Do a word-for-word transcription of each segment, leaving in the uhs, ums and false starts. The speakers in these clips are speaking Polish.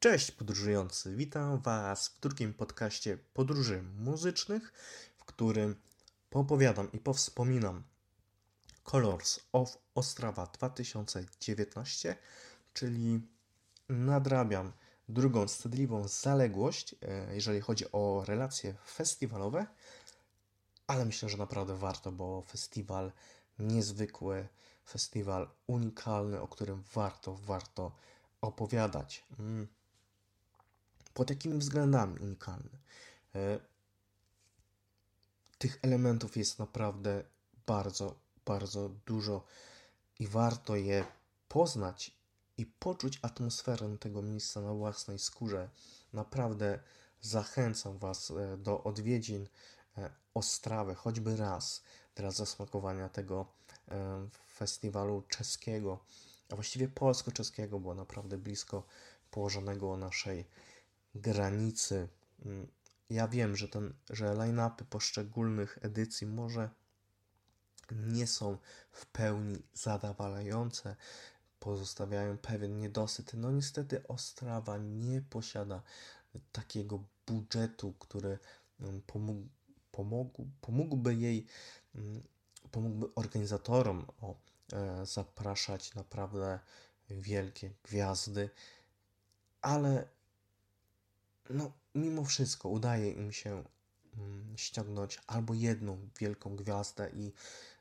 Cześć podróżujący, witam Was w drugim podcaście podróży muzycznych, w którym poopowiadam i powspominam Colors of Ostrava dwa tysiące dziewiętnaście, czyli nadrabiam drugą wstydliwą zaległość, jeżeli chodzi o relacje festiwalowe, ale myślę, że naprawdę warto, bo festiwal niezwykły, festiwal unikalny, o którym warto, warto opowiadać. Pod jakimi względami unikalny? Tych elementów jest naprawdę bardzo, bardzo dużo i warto je poznać i poczuć atmosferę tego miejsca na własnej skórze. Naprawdę zachęcam Was do odwiedzin Ostrawy, choćby raz, dla zasmakowania tego festiwalu czeskiego, a właściwie polsko-czeskiego, bo naprawdę blisko położonego o naszej granicy. Ja wiem, że, ten, że line-upy poszczególnych edycji może nie są w pełni zadowalające, pozostawiają pewien niedosyt. No niestety Ostrawa nie posiada takiego budżetu, który pomógł, pomógł, pomógłby jej, pomógłby organizatorom o, e, zapraszać naprawdę wielkie gwiazdy, ale no, mimo wszystko udaje im się mm, ściągnąć albo jedną wielką gwiazdę i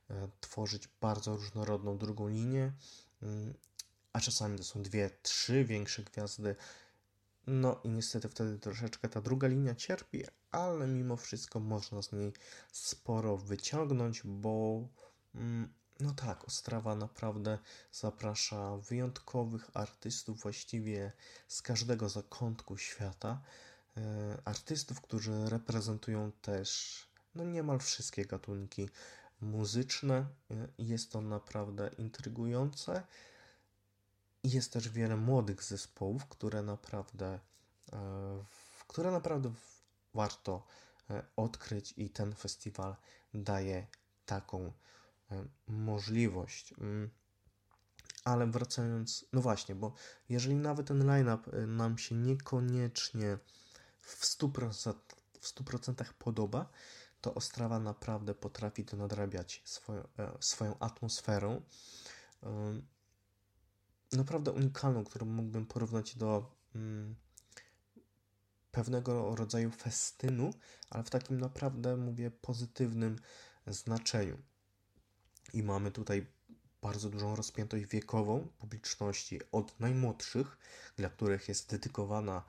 e, tworzyć bardzo różnorodną drugą linię, mm, a czasami to są dwie, trzy większe gwiazdy. No i niestety wtedy troszeczkę ta druga linia cierpi, ale mimo wszystko można z niej sporo wyciągnąć, bo mm, no tak, Ostrawa naprawdę zaprasza wyjątkowych artystów właściwie z każdego zakątku świata. E, artystów, którzy reprezentują też no niemal wszystkie gatunki muzyczne. E, jest to naprawdę intrygujące. Jest też wiele młodych zespołów, które naprawdę, e, które naprawdę warto e, odkryć i ten festiwal daje taką e, możliwość. Mm. Ale wracając, no właśnie, bo jeżeli nawet ten line-up nam się niekoniecznie w stu procentach, w stu procentach podoba, to Ostrawa naprawdę potrafi to nadrabiać swoją, e, swoją atmosferą. E, Naprawdę unikalną, którą mógłbym porównać do mm, pewnego rodzaju festynu, ale w takim naprawdę, mówię, pozytywnym znaczeniu. I mamy tutaj bardzo dużą rozpiętość wiekową publiczności, od najmłodszych, dla których jest dedykowana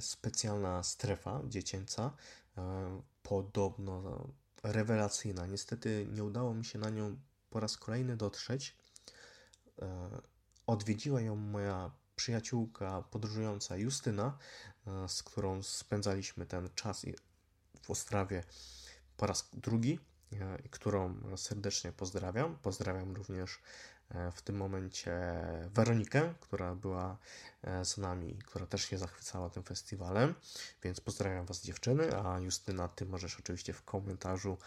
specjalna strefa dziecięca, e, podobno rewelacyjna. Niestety nie udało mi się na nią po raz kolejny dotrzeć. E, Odwiedziła ją moja przyjaciółka podróżująca Justyna, z którą spędzaliśmy ten czas w Ostrawie po raz drugi, którą serdecznie pozdrawiam. Pozdrawiam również w tym momencie Weronikę, która była z nami, która też się zachwycała tym festiwalem, więc pozdrawiam Was dziewczyny, a Justyna, Ty możesz oczywiście w komentarzu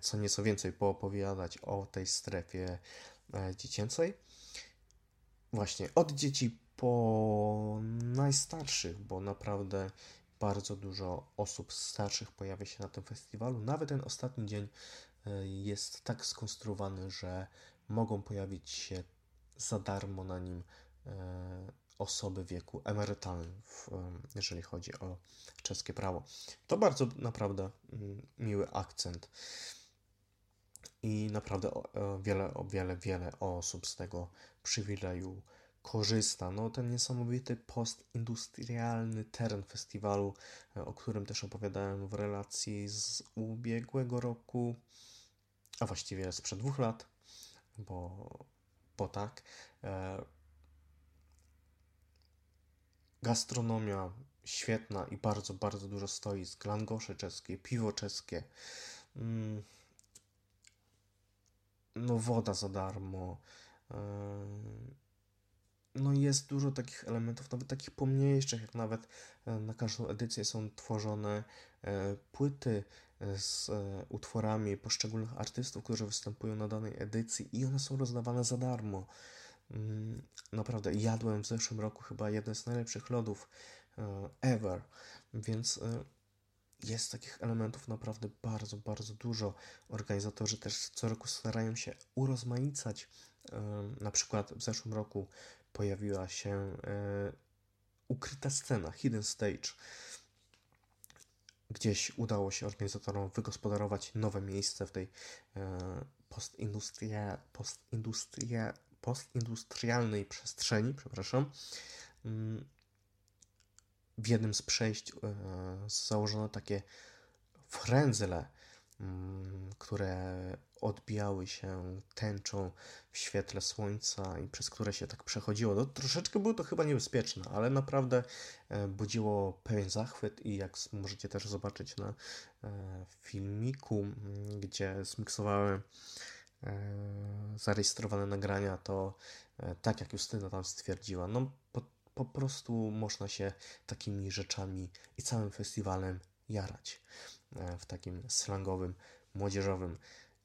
co nieco więcej poopowiadać o tej strefie dziecięcej. Właśnie, od dzieci po najstarszych, bo naprawdę bardzo dużo osób starszych pojawia się na tym festiwalu. Nawet ten ostatni dzień jest tak skonstruowany, że mogą pojawić się za darmo na nim osoby wieku emerytalnym, jeżeli chodzi o czeskie prawo. To bardzo naprawdę miły akcent. I naprawdę wiele, wiele, wiele osób z tego przywileju korzysta. No, ten niesamowity postindustrialny teren festiwalu, o którym też opowiadałem w relacji z ubiegłego roku, a właściwie sprzed dwóch lat, bo, bo tak. E, gastronomia świetna i bardzo, bardzo dużo stoisk, langosze czeskie, piwo czeskie. Mm. No woda za darmo, no jest dużo takich elementów, nawet takich pomniejszych, jak nawet na każdą edycję są tworzone płyty z utworami poszczególnych artystów, którzy występują na danej edycji i one są rozdawane za darmo. Naprawdę jadłem w zeszłym roku chyba jeden z najlepszych lodów ever, więc jest takich elementów naprawdę bardzo, bardzo dużo. Organizatorzy też co roku starają się urozmaicać. Na przykład w zeszłym roku pojawiła się ukryta scena, hidden stage. Gdzieś udało się organizatorom wygospodarować nowe miejsce w tej postindustria, postindustria, postindustrialnej przestrzeni, przepraszam. W jednym z przejść założono takie frędzle, które odbijały się tęczą w świetle słońca i przez które się tak przechodziło. No, troszeczkę było to chyba niebezpieczne, ale naprawdę budziło pewien zachwyt i jak możecie też zobaczyć na filmiku, gdzie zmiksowałem zarejestrowane nagrania, to tak jak Justyna tam stwierdziła, no po, po prostu można się takimi rzeczami i całym festiwalem jarać w takim slangowym, młodzieżowym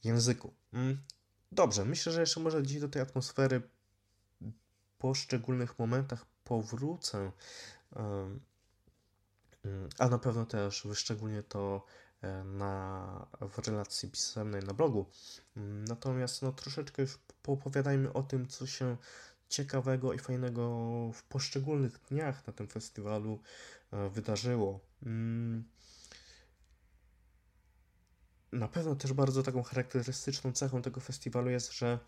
języku. Dobrze, myślę, że jeszcze może dziś do tej atmosfery po szczególnych momentach powrócę, a na pewno też wyszczególnię to na, w relacji pisemnej na blogu. Natomiast no, troszeczkę już poopowiadajmy o tym, co się ciekawego i fajnego w poszczególnych dniach na tym festiwalu wydarzyło. Na pewno też bardzo taką charakterystyczną cechą tego festiwalu jest, że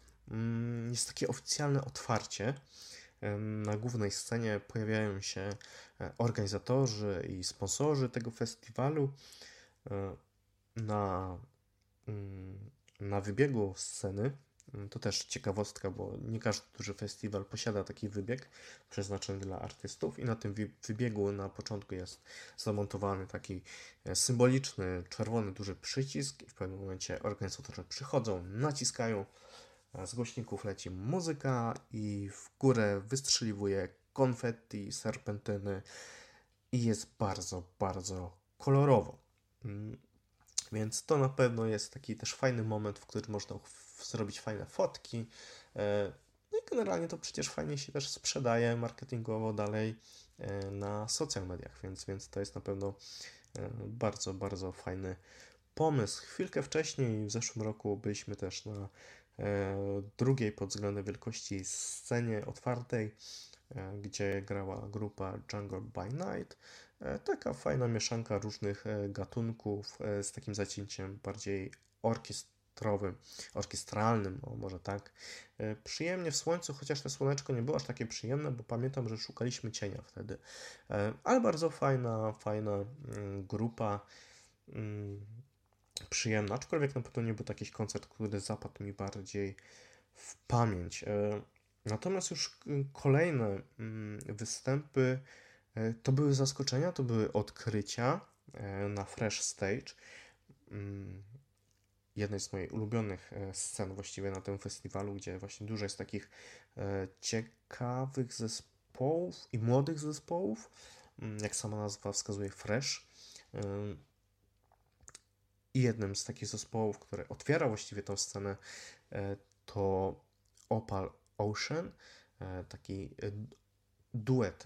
jest takie oficjalne otwarcie. Na głównej scenie pojawiają się organizatorzy i sponsorzy tego festiwalu. Na, na wybiegu sceny, to też ciekawostka, bo nie każdy duży festiwal posiada taki wybieg przeznaczony dla artystów i na tym wybiegu na początku jest zamontowany taki symboliczny, czerwony, duży przycisk i w pewnym momencie organizatorzy przychodzą, naciskają, z głośników leci muzyka i w górę wystrzeliwuje konfetti, serpentyny i jest bardzo, bardzo kolorowo. Więc to na pewno jest taki też fajny moment, w którym można zrobić fajne fotki. No i generalnie to przecież fajnie się też sprzedaje marketingowo dalej na social mediach, więc, więc to jest na pewno bardzo, bardzo fajny pomysł. Chwilkę wcześniej, w zeszłym roku, byliśmy też na drugiej pod względem wielkości scenie otwartej, gdzie grała grupa Jungle by Night. Taka fajna mieszanka różnych gatunków z takim zacięciem bardziej orkiestrowym, orkiestralnym, o może tak. Przyjemnie w słońcu, chociaż to słoneczko nie było aż takie przyjemne, bo pamiętam, że szukaliśmy cienia wtedy. Ale bardzo fajna, fajna grupa, przyjemna, aczkolwiek na pewno nie był taki koncert, który zapadł mi bardziej w pamięć. Natomiast już kolejne występy to były zaskoczenia, to były odkrycia na Fresh Stage, jednej z moich ulubionych scen właściwie na tym festiwalu, gdzie właśnie dużo jest takich ciekawych zespołów i młodych zespołów, jak sama nazwa wskazuje, Fresh. I jednym z takich zespołów, które otwiera właściwie tę scenę, to Opal Ocean, taki duet,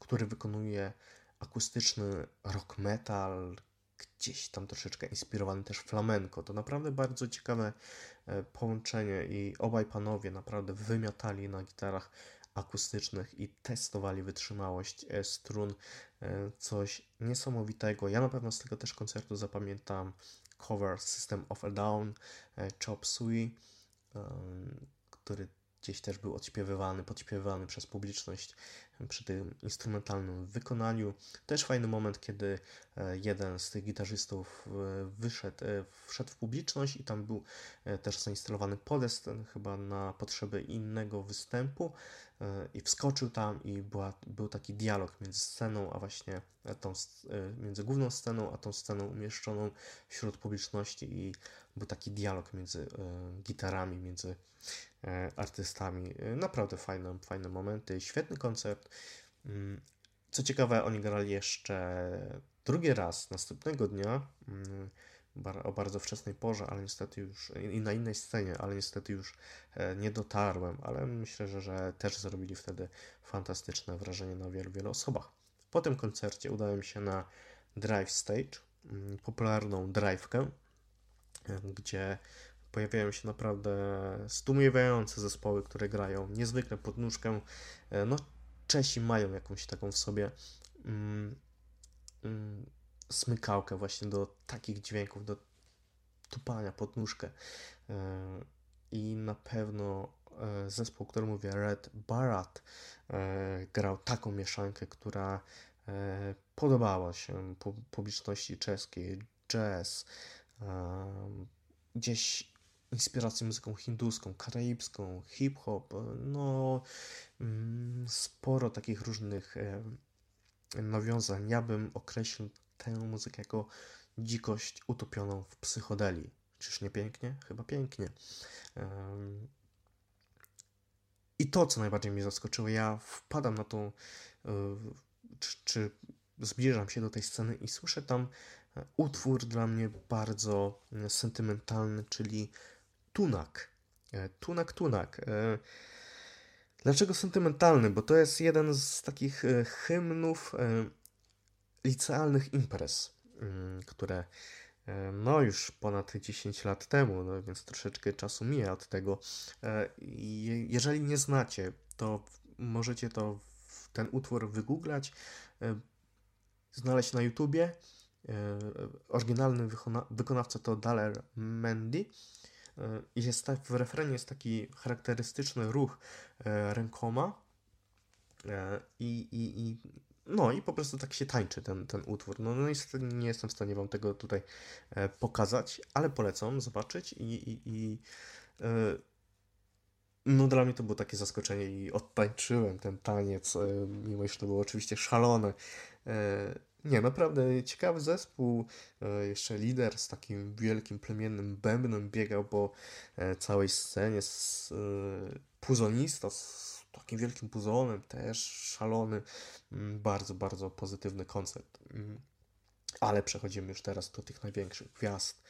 który wykonuje akustyczny rock metal, gdzieś tam troszeczkę inspirowany też flamenco. To naprawdę bardzo ciekawe połączenie i obaj panowie naprawdę wymiatali na gitarach akustycznych i testowali wytrzymałość strun. Coś niesamowitego. Ja na pewno z tego też koncertu zapamiętam cover System of a Down, Chop Suey, który gdzieś też był odśpiewywany, podśpiewywany przez publiczność przy tym instrumentalnym wykonaniu. Też fajny moment, kiedy jeden z tych gitarzystów wyszedł, wszedł w publiczność i tam był też zainstalowany podest chyba na potrzeby innego występu i wskoczył tam i była, był taki dialog między sceną, a właśnie tą, między główną sceną, a tą sceną umieszczoną wśród publiczności i był taki dialog między gitarami, między artystami. Naprawdę fajne, fajne momenty, świetny koncert. Co ciekawe, oni grali jeszcze drugi raz następnego dnia o bardzo wczesnej porze, ale niestety już i na innej scenie, ale niestety już nie dotarłem, ale myślę, że, że też zrobili wtedy fantastyczne wrażenie na wielu, wielu osobach. Po tym koncercie udałem się na Drive Stage, popularną drive'kę, gdzie pojawiają się naprawdę zdumiewające zespoły, które grają niezwykle pod nóżkę. No, Czesi mają jakąś taką w sobie mm, mm, smykałkę właśnie do takich dźwięków, do tupania pod nóżkę. Yy, I na pewno yy, zespół, który mówię, Red Baraat, yy, grał taką mieszankę, która yy, podobała się pu- publiczności czeskiej. Jazz, yy, gdzieś inspirację muzyką hinduską, karaibską, hip-hop, no sporo takich różnych nawiązań. Ja bym określił tę muzykę jako dzikość utopioną w psychodelii. Czyż nie pięknie? Chyba pięknie. I to, co najbardziej mnie zaskoczyło, ja wpadam na tą, czy, czy zbliżam się do tej sceny i słyszę tam utwór dla mnie bardzo sentymentalny, czyli Tunak. Tunak Tunak. Dlaczego sentymentalny? Bo to jest jeden z takich hymnów licealnych imprez, które no już ponad dziesięć lat temu, no więc troszeczkę czasu mija od tego. Jeżeli nie znacie, to możecie to ten utwór wygooglać, znaleźć na YouTubie. Oryginalny wykonawca to Daler Mehndi. Jest tak, w refrenie jest taki charakterystyczny ruch rękoma i, i, i, no, i po prostu tak się tańczy ten, ten utwór. No, no niestety nie jestem w stanie wam tego tutaj pokazać, ale polecam zobaczyć i, i, i no dla mnie to było takie zaskoczenie i odtańczyłem ten taniec, mimo że to było oczywiście szalone. Nie, naprawdę ciekawy zespół, jeszcze lider z takim wielkim plemiennym bębnem biegał po całej scenie, z puzonista z takim wielkim puzonem, też szalony, bardzo, bardzo pozytywny koncert. Ale przechodzimy już teraz do tych największych gwiazd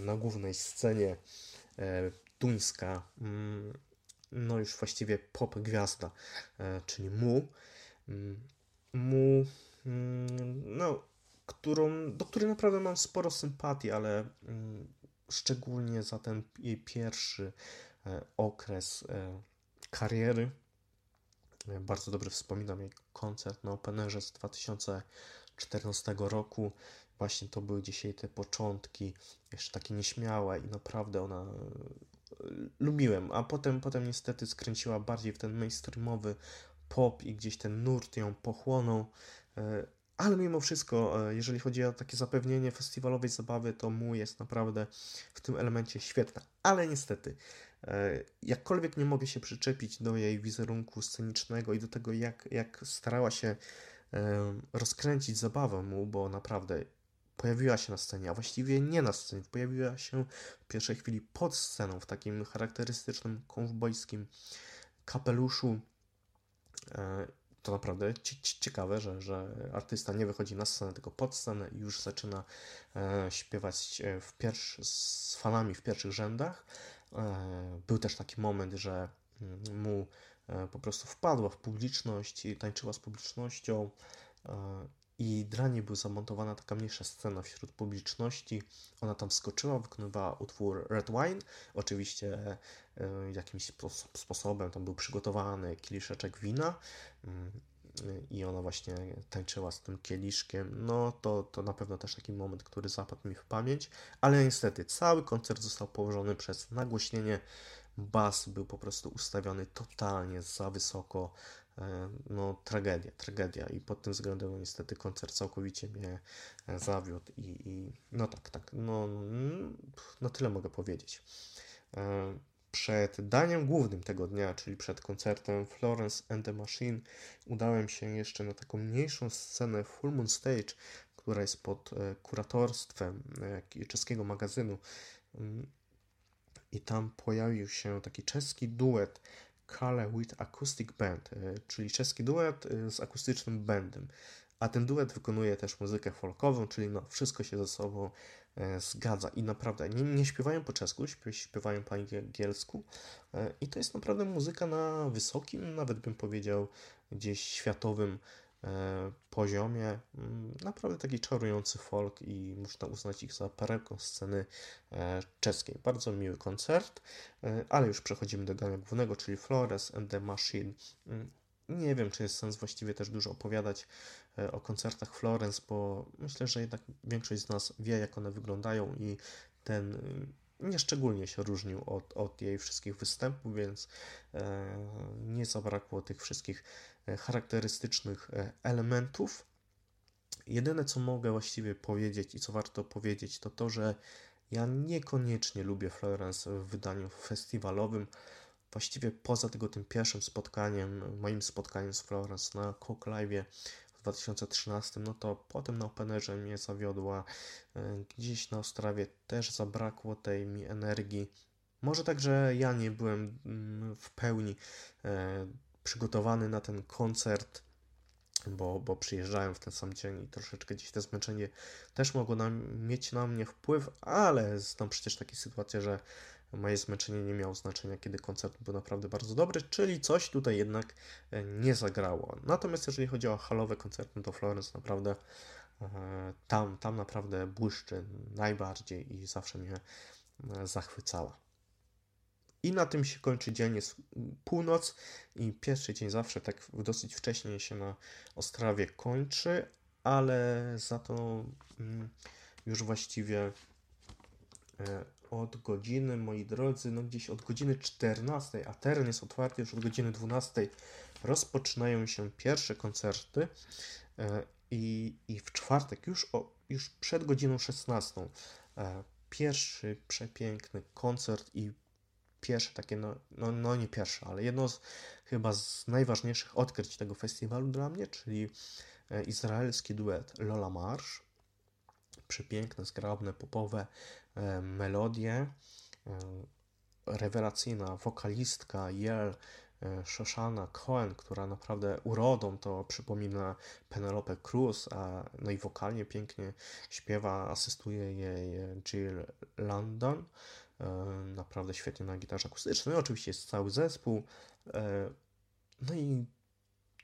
na głównej scenie, duńska, no już właściwie pop gwiazda, czyli MØ. MØ, no, którą, do której naprawdę mam sporo sympatii, ale mm, szczególnie za ten jej pierwszy e, okres e, kariery. E, bardzo dobrze wspominam jej koncert na Openerze z dwa tysiące czternastego roku. Właśnie to były dzisiaj te początki, jeszcze takie nieśmiałe i naprawdę ona... E, lubiłem, a potem, potem niestety skręciła bardziej w ten mainstreamowy pop i gdzieś ten nurt ją pochłonął. Ale mimo wszystko, jeżeli chodzi o takie zapewnienie festiwalowej zabawy, to MØ jest naprawdę w tym elemencie świetna. Ale niestety, jakkolwiek nie mogę się przyczepić do jej wizerunku scenicznego i do tego, jak, jak starała się rozkręcić zabawę MØ, bo naprawdę pojawiła się na scenie, a właściwie nie na scenie, pojawiła się w pierwszej chwili pod sceną w takim charakterystycznym kowbojskim kapeluszu. To naprawdę ciekawe, że, że artysta nie wychodzi na scenę, tylko pod scenę i już zaczyna e, śpiewać w pierwszy, z fanami w pierwszych rzędach. E, był też taki moment, że MØ e, po prostu wpadła w publiczność i tańczyła z publicznością e, i dla niej była zamontowana taka mniejsza scena wśród publiczności. Ona tam skoczyła, wykonywała utwór Red Wine, oczywiście y, jakimś sposobem, tam był przygotowany kieliszeczek wina i y, y, ona właśnie tańczyła z tym kieliszkiem. No to, to na pewno też taki moment, który zapadł mi w pamięć, ale niestety cały koncert został położony przez nagłośnienie. Bas był po prostu ustawiony totalnie za wysoko. No tragedia, tragedia i pod tym względem niestety koncert całkowicie mnie zawiódł i, i no tak, tak, no no tyle mogę powiedzieć. Przed daniem głównym tego dnia, czyli przed koncertem Florence and the Machine, udałem się jeszcze na taką mniejszą scenę Full Moon Stage, która jest pod kuratorstwem czeskiego magazynu i tam pojawił się taki czeski duet Kale with Acoustic Band, czyli czeski duet z akustycznym bandem. A ten duet wykonuje też muzykę folkową, czyli no, wszystko się ze sobą zgadza i naprawdę nie, nie śpiewają po czesku, śpiewają po angielsku i to jest naprawdę muzyka na wysokim, nawet bym powiedział gdzieś światowym poziomie, naprawdę taki czarujący folk i można uznać ich za perełkę sceny czeskiej. Bardzo miły koncert, ale już przechodzimy do dania głównego, czyli Florence and the Machine. Nie wiem, czy jest sens właściwie też dużo opowiadać o koncertach Florence, bo myślę, że jednak większość z nas wie, jak one wyglądają i ten nieszczególnie się różnił od, od jej wszystkich występów, więc nie zabrakło tych wszystkich charakterystycznych elementów. Jedyne, co mogę właściwie powiedzieć i co warto powiedzieć, to to, że ja niekoniecznie lubię Florence w wydaniu festiwalowym. Właściwie poza tego tym pierwszym spotkaniem, moim spotkaniem z Florence na Coke Live w dwa tysiące trzynastym, no to potem na Openerze mnie zawiodła. Gdzieś na Ostrawie też zabrakło tej mi energii. Może także ja nie byłem w pełni przygotowany na ten koncert, bo, bo przyjeżdżałem w ten sam dzień i troszeczkę gdzieś to zmęczenie też mogło na, mieć na mnie wpływ, ale znam przecież takie sytuacje, że moje zmęczenie nie miało znaczenia, kiedy koncert był naprawdę bardzo dobry, czyli coś tutaj jednak nie zagrało. Natomiast jeżeli chodzi o halowe koncerty, to Florence naprawdę tam, tam naprawdę błyszczy najbardziej i zawsze mnie zachwycała. I na tym się kończy dzień, jest północ i pierwszy dzień zawsze tak dosyć wcześnie się na Ostrawie kończy, ale za to już właściwie od godziny, moi drodzy, no gdzieś od godziny czternastej, a teren jest otwarty już od godziny dwunastej, rozpoczynają się pierwsze koncerty i, i w czwartek już, o, już przed godziną szesnastą pierwszy przepiękny koncert i pierwsze takie, no, no, no nie pierwsze, ale jedno z chyba z najważniejszych odkryć tego festiwalu dla mnie, czyli izraelski duet Lola Marsh. Przepiękne, zgrabne, popowe e, melodie. E, rewelacyjna wokalistka Jill e, Shoshana Cohen, która naprawdę urodą to przypomina Penelope Cruz, a, no i wokalnie pięknie śpiewa, asystuje jej Jill London. E, naprawdę świetnie na gitarze akustycznej. Oczywiście jest cały zespół. E, no i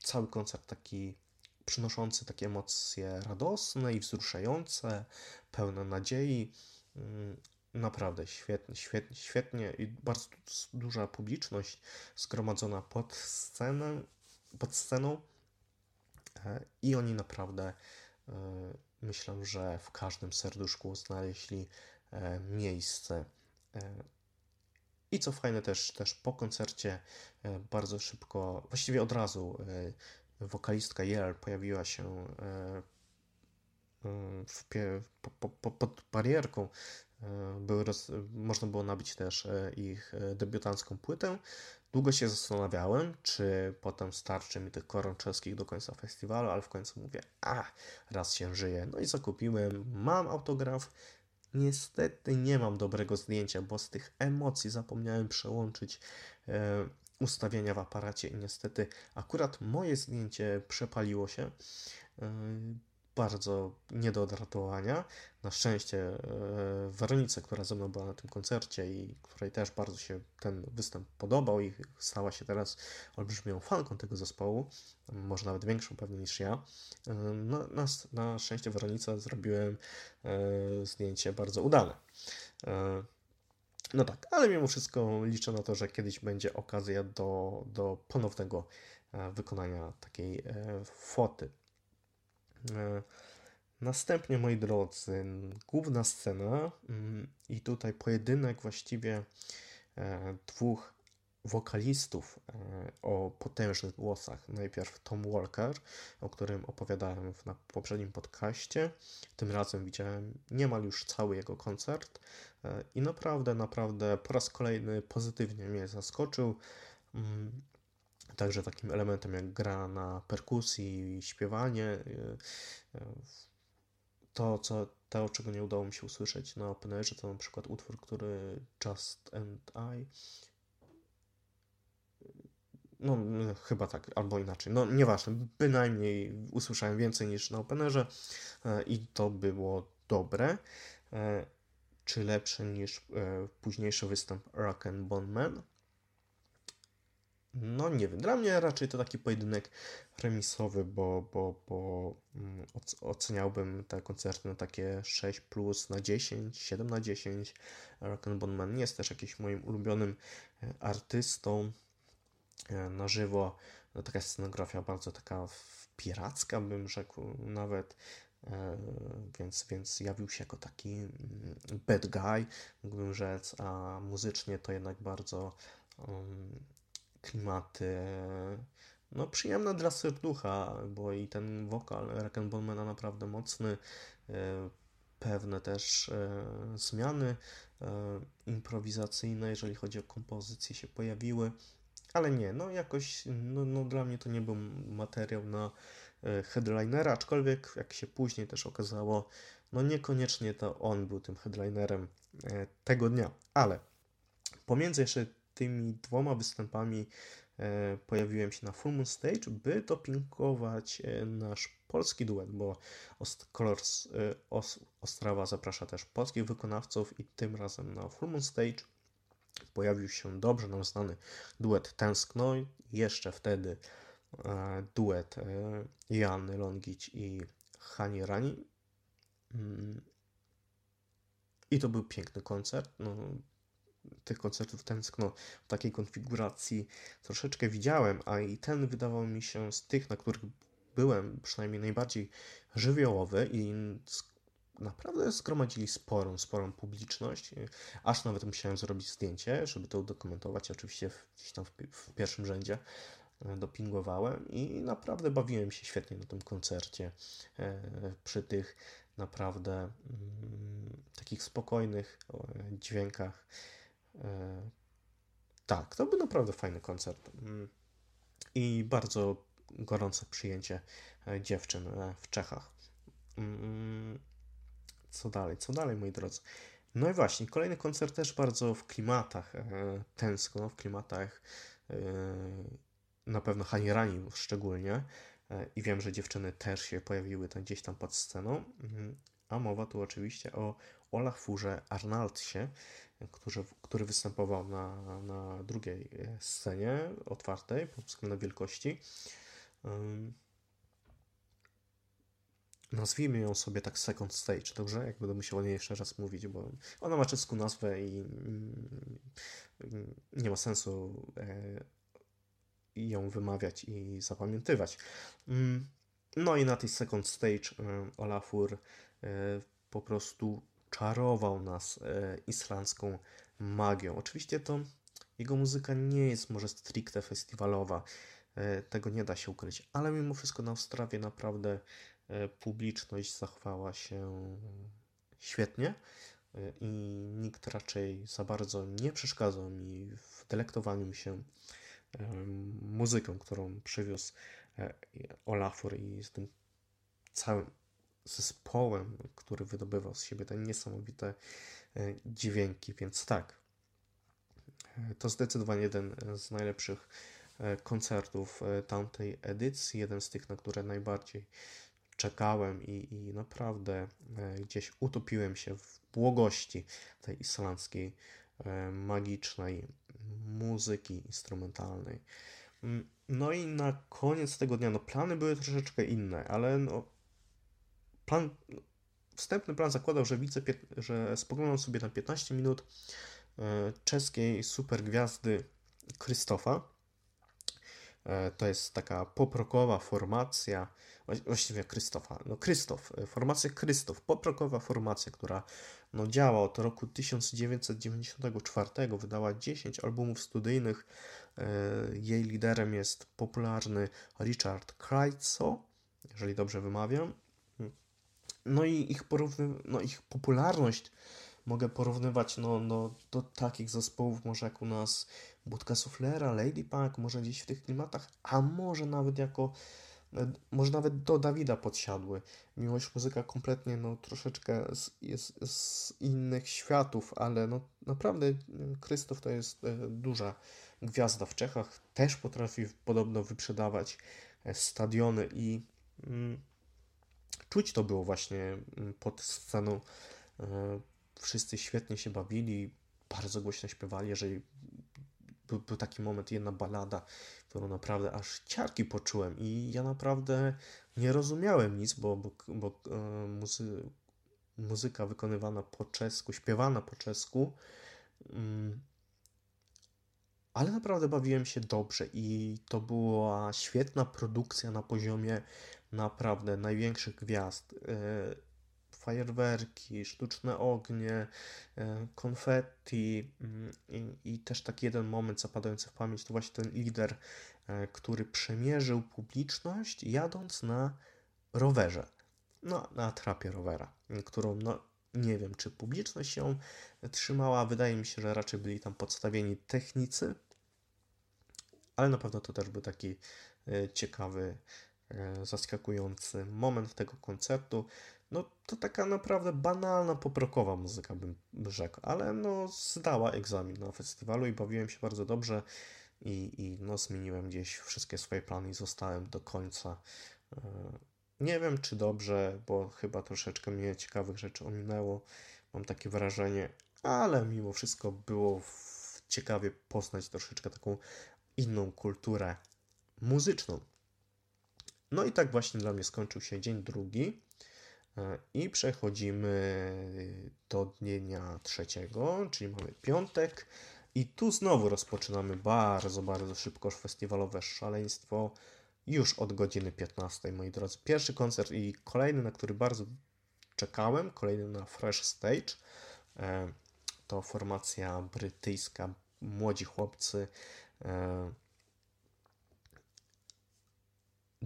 cały koncert taki przynoszący takie emocje radosne i wzruszające, pełne nadziei. Naprawdę świetnie, świetnie, świetnie i bardzo duża publiczność zgromadzona pod scenę, pod sceną i oni naprawdę myślę, że w każdym serduszku znaleźli miejsce. I co fajne też, też po koncercie bardzo szybko, właściwie od razu wokalistka Yale pojawiła się w pie, po, po, pod barierką. Były roz, można było nabyć też ich debiutancką płytę. Długo się zastanawiałem, czy potem starczy mi tych koron czeskich do końca festiwalu, ale w końcu mówię, a raz się żyje. No i zakupiłem, mam autograf. Niestety nie mam dobrego zdjęcia, bo z tych emocji zapomniałem przełączyć ustawienia w aparacie i niestety akurat moje zdjęcie przepaliło się, yy, bardzo nie do odratowania. Na szczęście yy, Weronice, która ze mną była na tym koncercie i której też bardzo się ten występ podobał i stała się teraz olbrzymią fanką tego zespołu, może nawet większą pewnie niż ja, yy, na, na, na szczęście Weronice zrobiłem yy, zdjęcie bardzo udane. Yy. No tak, ale mimo wszystko liczę na to, że kiedyś będzie okazja do, do ponownego wykonania takiej foty. Następnie, moi drodzy, główna scena i tutaj pojedynek właściwie dwóch wokalistów o potężnych głosach. Najpierw Tom Walker, o którym opowiadałem na poprzednim podcaście. Tym razem widziałem niemal już cały jego koncert i naprawdę, naprawdę po raz kolejny pozytywnie mnie zaskoczył. Także takim elementem jak gra na perkusji i śpiewanie. To, co, to, czego nie udało mi się usłyszeć na Openerze, to na przykład utwór, który Just and I... No chyba tak, albo inaczej, no nieważne, bynajmniej usłyszałem więcej niż na Openerze i to było dobre. czy lepszy niż późniejszy występ Rag'n'Bone Man? No nie wiem, dla mnie raczej to taki pojedynek remisowy, bo, bo, bo oceniałbym te koncerty na takie sześć plus na dziesięć, siedem na dziesięć. Rag'n'Bone Man nie jest też jakimś moim ulubionym artystą na żywo. No, taka scenografia bardzo taka piracka, bym rzekł nawet, więc, więc jawił się jako taki bad guy, mógłbym rzec, a muzycznie to jednak bardzo... Um, klimaty no przyjemne dla serducha, bo i ten wokal Rag'n'Bone Mana naprawdę mocny, pewne też zmiany improwizacyjne, jeżeli chodzi o kompozycję, się pojawiły, ale nie, no jakoś no, no dla mnie to nie był materiał na headlinera, aczkolwiek jak się później też okazało, no niekoniecznie to on był tym headlinerem tego dnia, ale pomiędzy jeszcze tymi dwoma występami e, pojawiłem się na Full Moon Stage, by dopingować e, nasz polski duet, bo Ost- Colors e, Os- Ostrava zaprasza też polskich wykonawców i tym razem na Full Moon Stage pojawił się dobrze nam znany duet Tęskno, jeszcze wtedy e, duet e, Joanny Longić i Hani Rani. Mm. I to był piękny koncert. No, tych koncertów Tęskno w takiej konfiguracji troszeczkę widziałem, a i ten wydawał mi się z tych, na których byłem, przynajmniej najbardziej żywiołowy i naprawdę zgromadzili sporą, sporą publiczność, aż nawet musiałem zrobić zdjęcie, żeby to udokumentować, oczywiście gdzieś tam w, w pierwszym rzędzie dopingowałem i naprawdę bawiłem się świetnie na tym koncercie przy tych naprawdę mm, takich spokojnych dźwiękach. E, tak, to był naprawdę fajny koncert mm. i bardzo gorące przyjęcie dziewczyn w Czechach. Mm, co dalej, co dalej, moi drodzy? No i właśnie, kolejny koncert też bardzo w klimatach e, Tęskno, w klimatach e, na pewno Hani Rani szczególnie. I wiem, że dziewczyny też się pojawiły tam gdzieś tam pod sceną, a mowa tu oczywiście o Ólafurze Arnaldsie, który, który występował na, na drugiej scenie otwartej pod względem wielkości. Nazwijmy ją sobie tak Second Stage, dobrze? Jak będę musiał o niej jeszcze raz mówić, bo ona ma czeską nazwę i nie ma sensu ją wymawiać i zapamiętywać. No i na tej Second Stage Ólafur po prostu czarował nas islandzką magią. Oczywiście to jego muzyka nie jest może stricte festiwalowa, tego nie da się ukryć, ale mimo wszystko na Ostrawie naprawdę publiczność zachowała się świetnie i nikt raczej za bardzo nie przeszkadzał mi w delektowaniu się muzyką, którą przywiózł Ólafur i z tym całym zespołem, który wydobywał z siebie te niesamowite dźwięki, więc tak, to zdecydowanie jeden z najlepszych koncertów tamtej edycji, jeden z tych, na które najbardziej czekałem i, i naprawdę gdzieś utopiłem się w błogości tej islandzkiej magicznej muzyki instrumentalnej. No i na koniec tego dnia, no plany były troszeczkę inne, ale no plan, wstępny plan zakładał, że widzę, że spoglądam sobie na piętnaście minut czeskiej supergwiazdy Krysztofa. To jest taka poprokowa formacja, właściwie Krysztofa, no Krysztof, formacja Krysztof, poprokowa formacja, która no działa od roku tysiąc dziewięćset dziewięćdziesiątego czwartego, wydała dziesięć albumów studyjnych, jej liderem jest popularny Richard Krajco, jeżeli dobrze wymawiam, no i ich, porówny, no ich popularność mogę porównywać no, no, do takich zespołów może jak u nas Budka Suflera, Ladypunk, może gdzieś w tych klimatach, a może nawet jako, może nawet do Dawida Podsiadły. Miłość muzyka kompletnie no, troszeczkę z, jest z innych światów, ale no, naprawdę Krysztof to jest duża gwiazda w Czechach, też potrafi podobno wyprzedawać stadiony i mm, czuć to było właśnie pod sceną Wszyscy świetnie się bawili, bardzo głośno śpiewali, jeżeli był, był taki moment, jedna balada, którą naprawdę aż ciarki poczułem i ja naprawdę nie rozumiałem nic, bo, bo, bo muzy, muzyka wykonywana po czesku, śpiewana po czesku, ale naprawdę bawiłem się dobrze i to była świetna produkcja na poziomie naprawdę największych gwiazd. Fajerwerki, sztuczne ognie, konfetti i, i też taki jeden moment zapadający w pamięć to właśnie ten lider, który przemierzył publiczność jadąc na rowerze, no na trapie rowera, którą no nie wiem czy publiczność ją trzymała, wydaje mi się, że raczej byli tam podstawieni technicy, ale na pewno to też był taki ciekawy, zaskakujący moment tego koncertu. No to taka naprawdę banalna, poprokowa muzyka, bym rzekł, ale no zdała egzamin na festiwalu i bawiłem się bardzo dobrze i, i no zmieniłem gdzieś wszystkie swoje plany i zostałem do końca. Nie wiem czy dobrze, bo chyba troszeczkę mnie ciekawych rzeczy ominęło, mam takie wrażenie, ale mimo wszystko było ciekawie poznać troszeczkę taką inną kulturę muzyczną. No i tak właśnie dla mnie skończył się dzień drugi. I przechodzimy do dnia trzeciego, czyli mamy piątek i tu znowu rozpoczynamy bardzo, bardzo szybko festiwalowe szaleństwo już od godziny piętnastej, moi drodzy. Pierwszy koncert i kolejny, na który bardzo czekałem, kolejny na Fresh Stage, to formacja brytyjska, młodzi chłopcy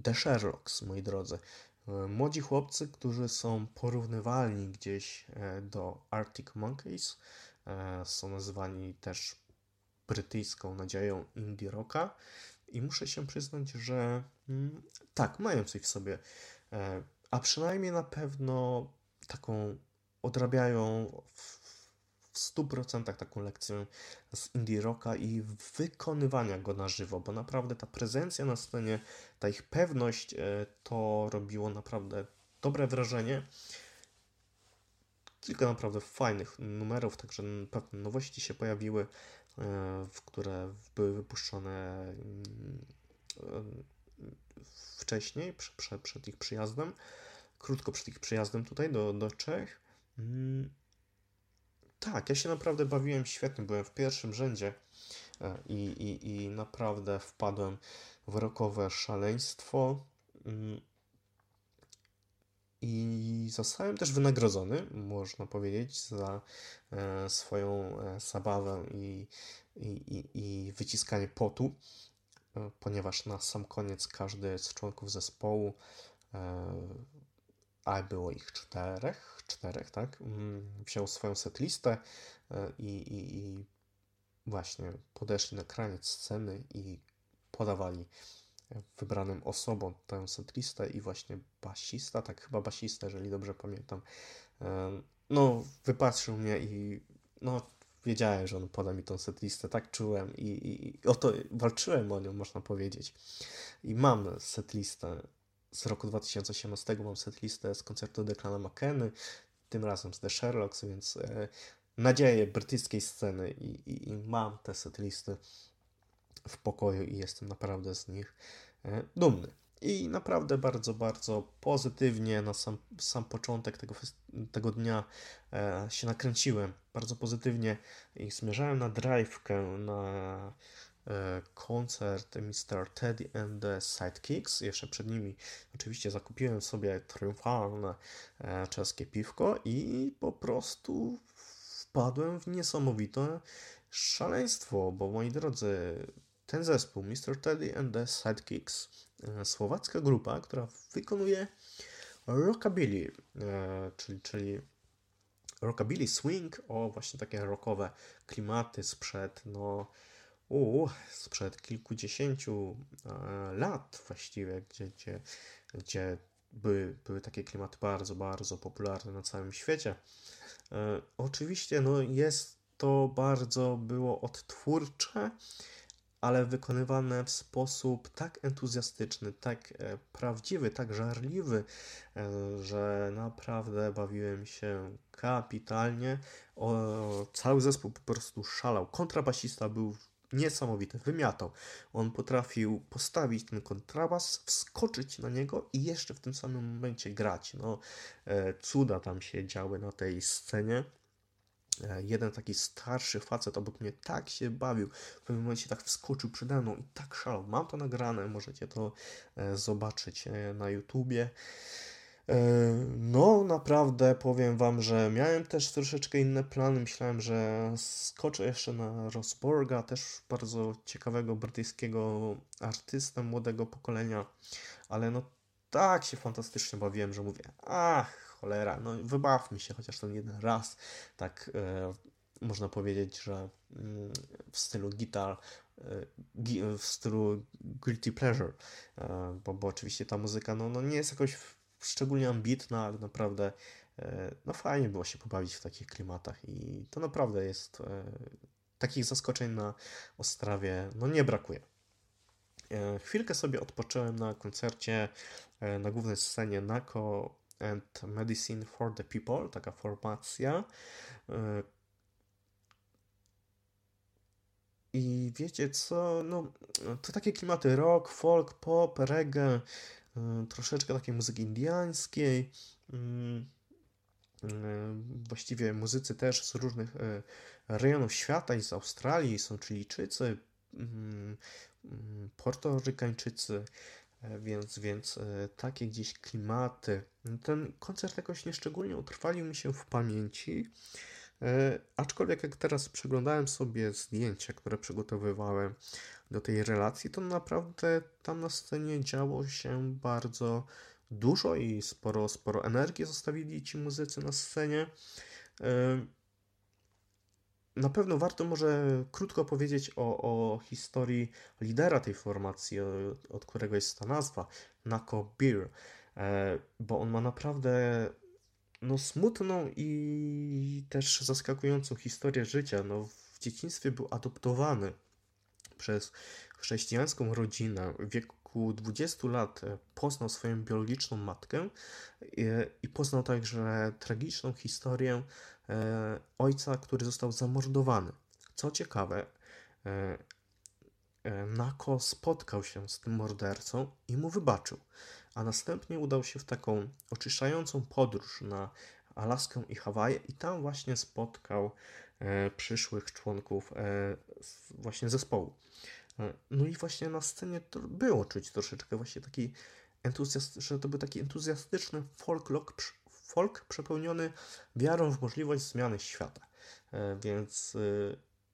The Sherlocks, moi drodzy. Młodzi chłopcy, którzy są porównywalni gdzieś do Arctic Monkeys, są nazywani też brytyjską nadzieją indie rocka i muszę się przyznać, że tak, mają coś w sobie, a przynajmniej na pewno taką odrabiają w stu procentach taką lekcję z indie rocka i wykonywania go na żywo, bo naprawdę ta prezencja na scenie, ta ich pewność to robiło naprawdę dobre wrażenie. Kilka naprawdę fajnych numerów, także pewne nowości się pojawiły, które były wypuszczone wcześniej, przed ich przyjazdem, krótko przed ich przyjazdem tutaj do, do Czech. Tak, ja się naprawdę bawiłem świetnie, byłem w pierwszym rzędzie i, i, i naprawdę wpadłem w rockowe szaleństwo i zostałem też wynagrodzony, można powiedzieć, za swoją zabawę i, i, i wyciskanie potu, ponieważ na sam koniec każdy z członków zespołu, a było ich czterech, czterech, tak? Wziął swoją setlistę i, i, i właśnie podeszli na kraniec sceny i podawali wybranym osobom tę setlistę i właśnie basista, tak chyba basista, jeżeli dobrze pamiętam, no wypatrzył mnie i no wiedziałem, że on poda mi tą setlistę, tak czułem i, i, i o to walczyłem o nią, można powiedzieć. I mam setlistę z roku dwa tysiące osiemnastego, mam setlistę z koncertu Declana McKenny, tym razem z The Sherlocks, więc e, nadzieję brytyjskiej sceny i, i, i mam te setlisty w pokoju i jestem naprawdę z nich e, dumny. I naprawdę bardzo, bardzo pozytywnie na sam, sam początek tego, tego dnia e, się nakręciłem. Bardzo pozytywnie i zmierzałem na drive'kę, na koncert mister Teddy and the Sidekicks. Jeszcze przed nimi oczywiście zakupiłem sobie triumfalne czeskie piwko i po prostu wpadłem w niesamowite szaleństwo, bo moi drodzy, ten zespół mister Teddy and the Sidekicks, słowacka grupa, która wykonuje rockabilly, czyli, czyli rockabilly swing, o właśnie takie rockowe klimaty sprzed no U, sprzed kilkudziesięciu e, lat właściwie, gdzie, gdzie, gdzie były, były takie klimaty bardzo, bardzo popularne na całym świecie. E, oczywiście no, jest to bardzo było odtwórcze, ale wykonywane w sposób tak entuzjastyczny, tak prawdziwy, tak żarliwy, że naprawdę bawiłem się kapitalnie. O, cały zespół po prostu szalał. Kontrabasista był niesamowity, wymiatał. On potrafił postawić ten kontrabas, wskoczyć na niego i jeszcze w tym samym momencie grać. No, cuda tam się działy na tej scenie. Jeden taki starszy facet obok mnie tak się bawił, w pewnym momencie tak wskoczył przede mną i tak szalał. Mam to nagrane, możecie to zobaczyć na YouTubie. No naprawdę powiem wam, że miałem też troszeczkę inne plany. Myślałem, że skoczę jeszcze na Rosborga, też bardzo ciekawego brytyjskiego artystę młodego pokolenia, ale no tak się fantastycznie bawiłem, że mówię, ach, cholera, no wybawmy się chociaż ten jeden raz, tak e, można powiedzieć, że mm, w stylu guitar, e, gi, w stylu guilty pleasure, e, bo, bo oczywiście ta muzyka no, no nie jest jakoś szczególnie ambitna, ale naprawdę e, no fajnie było się pobawić w takich klimatach i to naprawdę jest, e, takich zaskoczeń na Ostrawie no nie brakuje. E, chwilkę sobie odpocząłem na koncercie, e, na głównej scenie Nako and Medicine for the People, taka formacja. I wiecie co, no to takie klimaty rock, folk, pop, reggae, troszeczkę takiej muzyki indiańskiej, właściwie muzycy też z różnych rejonów świata, i z Australii, są Chilijczycy, Portorykańczycy, Więc, więc takie gdzieś klimaty. Ten koncert jakoś nieszczególnie utrwalił mi się w pamięci, aczkolwiek jak teraz przeglądałem sobie zdjęcia, które przygotowywałem do tej relacji, to naprawdę tam na scenie działo się bardzo dużo i sporo, sporo energii zostawili ci muzycy na scenie. Na pewno warto może krótko powiedzieć o, o historii lidera tej formacji, od którego jest ta nazwa, Nako Beer, bo on ma naprawdę no, smutną i też zaskakującą historię życia. No, w dzieciństwie był adoptowany przez chrześcijańską rodzinę. W wieku dwudziestu lat poznał swoją biologiczną matkę i, i poznał także tragiczną historię ojca, który został zamordowany. Co ciekawe, Nako spotkał się z tym mordercą i mu wybaczył, a następnie udał się w taką oczyszczającą podróż na Alaskę i Hawaje i tam właśnie spotkał przyszłych członków właśnie zespołu. No i właśnie na scenie to było czuć troszeczkę właśnie taki entuzjast, że to był taki entuzjastyczny folklore, folk przepełniony wiarą w możliwość zmiany świata, więc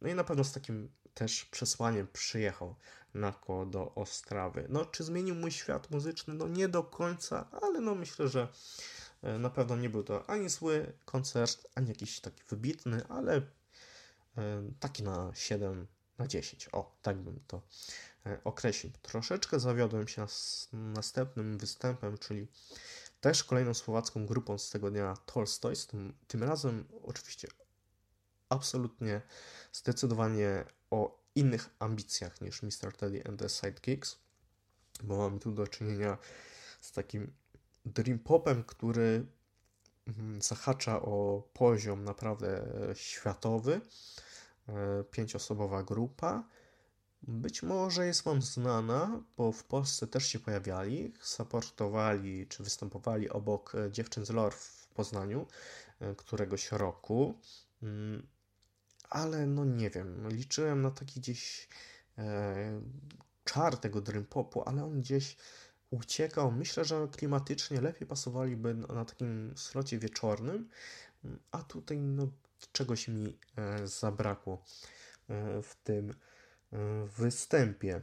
no i na pewno z takim też przesłaniem przyjechał Nako do Ostrawy. No czy zmienił mój świat muzyczny? No nie do końca, ale no myślę, że na pewno nie był to ani zły koncert, ani jakiś taki wybitny, ale taki na siedem na dziesięć, o, tak bym to określił. Troszeczkę zawiodłem się następnym występem, czyli też kolejną słowacką grupą z tego dnia, Tolstoys, tym, tym razem oczywiście absolutnie, zdecydowanie o innych ambicjach niż mister Teddy and the Sidekicks, bo mamy tu do czynienia z takim dream popem, który zahacza o poziom naprawdę światowy. Pięcioosobowa grupa. Być może jest wam znana, bo w Polsce też się pojawiali, supportowali czy występowali obok dziewczyn z Lore w Poznaniu któregoś roku, ale no nie wiem, liczyłem na taki gdzieś czar tego dream popu, ale on gdzieś uciekał. Myślę, że klimatycznie lepiej pasowaliby na takim slocie wieczornym, a tutaj no czegoś mi zabrakło w tym występie.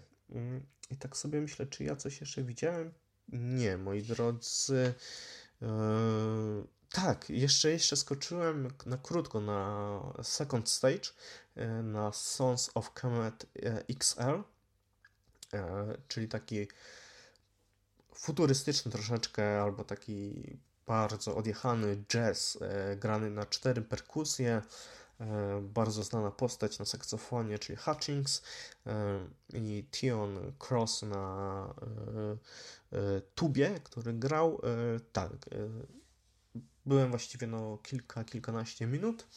I tak sobie myślę, czy ja coś jeszcze widziałem? Nie, moi drodzy. Eee, tak, jeszcze, jeszcze skoczyłem na krótko na Second Stage, na Sons of Comet X L, eee, czyli taki futurystyczny troszeczkę, albo taki bardzo odjechany jazz, e, grany na cztery perkusje, bardzo znana postać na saksofonie, czyli Hutchings, i Tion Cross na tubie, który grał. Tak, byłem właściwie no kilka, kilkanaście minut.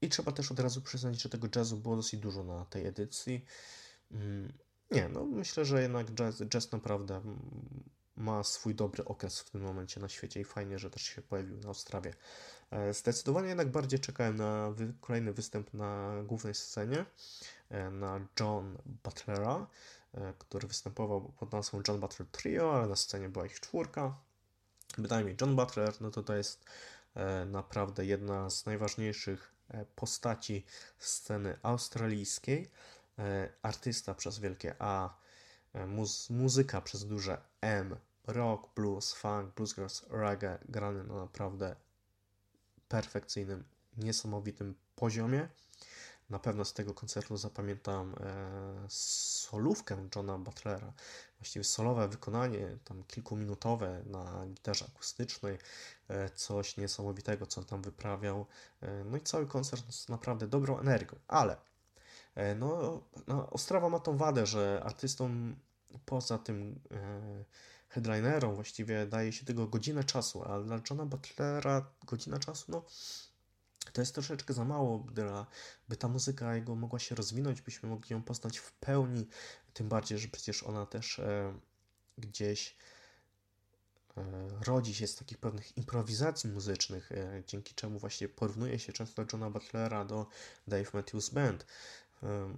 I trzeba też od razu przyznać, że tego jazzu było dosyć dużo na tej edycji. Nie, no myślę, że jednak jazz, jazz naprawdę ma swój dobry okres w tym momencie na świecie i fajnie, że też się pojawił na Ostrawie. Zdecydowanie jednak bardziej czekałem na wy- kolejny występ na głównej scenie, na John Butlera, który występował pod nazwą John Butler Trio, ale na scenie była ich czwórka. Bynajmniej John Butler, no to to jest naprawdę jedna z najważniejszych postaci sceny australijskiej. Artysta przez wielkie A, muz- muzyka przez duże M, rock, blues, funk, bluesgrass, reggae, grany na naprawdę perfekcyjnym, niesamowitym poziomie. Na pewno z tego koncertu zapamiętam e, solówkę Johna Butlera, właściwie solowe wykonanie, tam kilkuminutowe na gitarze akustycznej, e, coś niesamowitego, co tam wyprawiał. E, no i cały koncert z naprawdę dobrą energią, ale e, no, no, Ostrawa ma tą wadę, że artystom poza tym e, headlinerom właściwie daje się tego godzinę czasu, a dla Johna Butlera godzina czasu, no to jest troszeczkę za mało, by ta muzyka jego mogła się rozwinąć, byśmy mogli ją poznać w pełni, tym bardziej, że przecież ona też e, gdzieś e, rodzi się z takich pewnych improwizacji muzycznych, e, dzięki czemu właśnie porównuje się często Johna Butlera do Dave Matthews Band, e,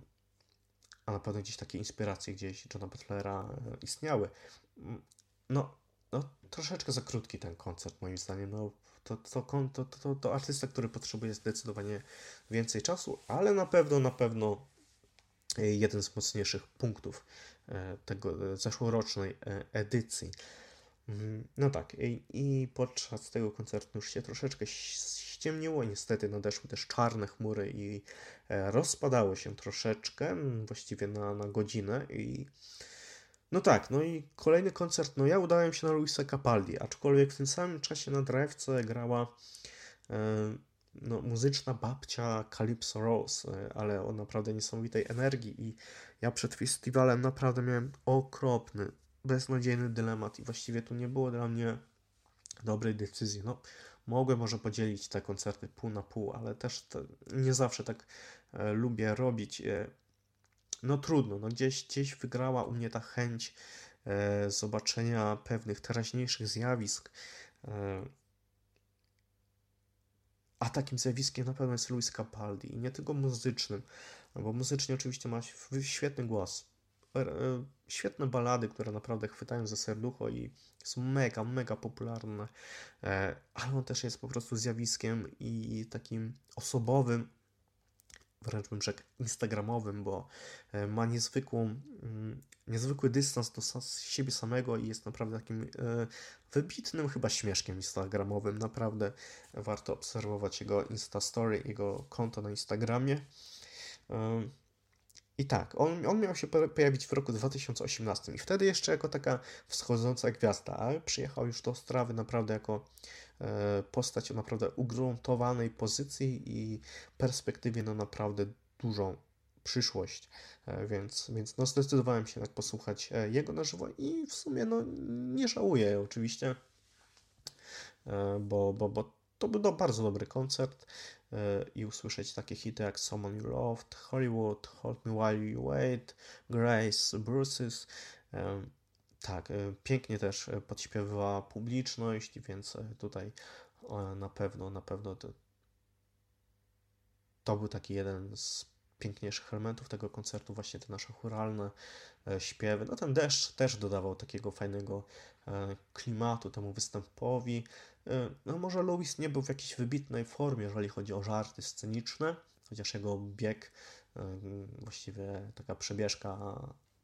a na pewno gdzieś takie inspiracje gdzieś Johna Butlera e, istniały. No, no, troszeczkę za krótki ten koncert moim zdaniem, no To, to, to, to, to artysta, który potrzebuje zdecydowanie więcej czasu, ale na pewno, na pewno jeden z mocniejszych punktów tego zeszłorocznej edycji. No tak, i, i podczas tego koncertu już się troszeczkę ściemniło, niestety nadeszły też czarne chmury i rozpadały się troszeczkę, właściwie na, na godzinę i... No tak, no i kolejny koncert, no ja udałem się na Lewisa Capaldi, aczkolwiek w tym samym czasie na Drive'ce grała e, no, muzyczna babcia Calypso Rose, e, ale o naprawdę niesamowitej energii i ja przed festiwalem naprawdę miałem okropny, beznadziejny dylemat i właściwie tu nie było dla mnie dobrej decyzji. No, mogłem może podzielić te koncerty pół na pół, ale też te, nie zawsze tak e, lubię robić. E, No trudno, no gdzieś, gdzieś wygrała u mnie ta chęć e, zobaczenia pewnych teraźniejszych zjawisk. E, a takim zjawiskiem na pewno jest Lewis Capaldi i nie tylko muzycznym, bo muzycznie oczywiście ma świetny głos. E, e, świetne balady, które naprawdę chwytają za serducho i są mega, mega popularne. E, ale on też jest po prostu zjawiskiem i takim osobowym, wręcz bym rzekł instagramowym, bo ma niezwykłą, niezwykły dystans do siebie samego i jest naprawdę takim wybitnym chyba śmieszkiem instagramowym. Naprawdę warto obserwować jego Insta Story, jego konto na Instagramie. I tak, on, on miał się pojawić w roku dwa tysiące osiemnastym i wtedy jeszcze jako taka wschodząca gwiazda, ale przyjechał już do Ostrawy naprawdę jako postać o naprawdę ugruntowanej pozycji i perspektywie na naprawdę dużą przyszłość, więc, więc no zdecydowałem się tak posłuchać jego na żywo i w sumie no nie żałuję oczywiście, bo, bo, bo to był bardzo dobry koncert i usłyszeć takie hity jak Someone You Loved, Hollywood, Hold Me While You Wait, Grace, Bruces. Tak, pięknie też podśpiewała publiczność, więc tutaj na pewno, na pewno to, to był taki jeden z piękniejszych elementów tego koncertu, właśnie te nasze chóralne śpiewy. No ten deszcz też dodawał takiego fajnego klimatu temu występowi. No może Lewis nie był w jakiejś wybitnej formie, jeżeli chodzi o żarty sceniczne, chociaż jego bieg, właściwie taka przebieżka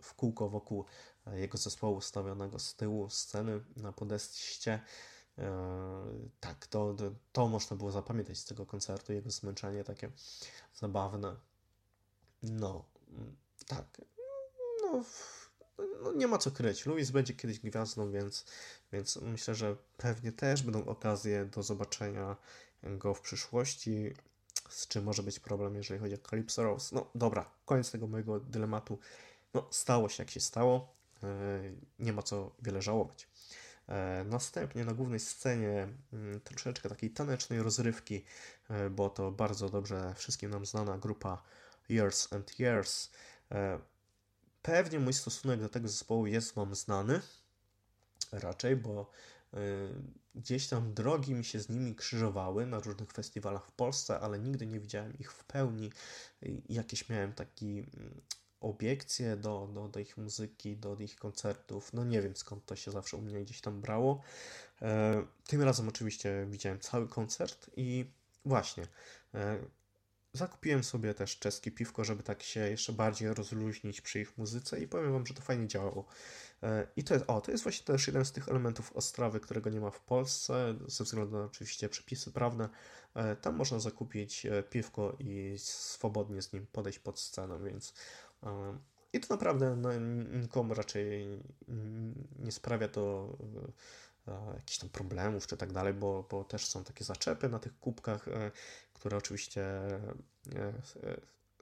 w kółko wokół jego zespołu stawionego z tyłu sceny na podejście. Eee, tak, to, to można było zapamiętać z tego koncertu, jego zmęczenie takie zabawne. No, tak. No, no nie ma co kryć. Lewis będzie kiedyś gwiazdą, więc, więc myślę, że pewnie też będą okazje do zobaczenia go w przyszłości, z czym może być problem, jeżeli chodzi o Calypso Rose. No dobra, koniec tego mojego dylematu. No stało się jak się stało, yy, nie ma co wiele żałować. Yy, następnie na głównej scenie yy, troszeczkę takiej tanecznej rozrywki, yy, bo to bardzo dobrze wszystkim nam znana grupa Years and Years. Yy, pewnie mój stosunek do tego zespołu jest Wam znany, raczej, bo yy, gdzieś tam drogi mi się z nimi krzyżowały na różnych festiwalach w Polsce, ale nigdy nie widziałem ich w pełni. Yy, jakieś miałem taki... Yy, obiekcje do, do, do ich muzyki, do ich koncertów. No nie wiem, skąd to się zawsze u mnie gdzieś tam brało. E, tym razem oczywiście widziałem cały koncert i właśnie e, zakupiłem sobie też czeskie piwko, żeby tak się jeszcze bardziej rozluźnić przy ich muzyce i powiem Wam, że to fajnie działało. E, I to jest, o, to jest właśnie też jeden z tych elementów Ostrawy, którego nie ma w Polsce, ze względu na oczywiście przepisy prawne. E, tam można zakupić piwko i swobodnie z nim podejść pod scenę, więc i to naprawdę no, nikomu raczej nie sprawia to e, jakichś tam problemów czy tak dalej, bo, bo też są takie zaczepy na tych kubkach, e, które oczywiście e,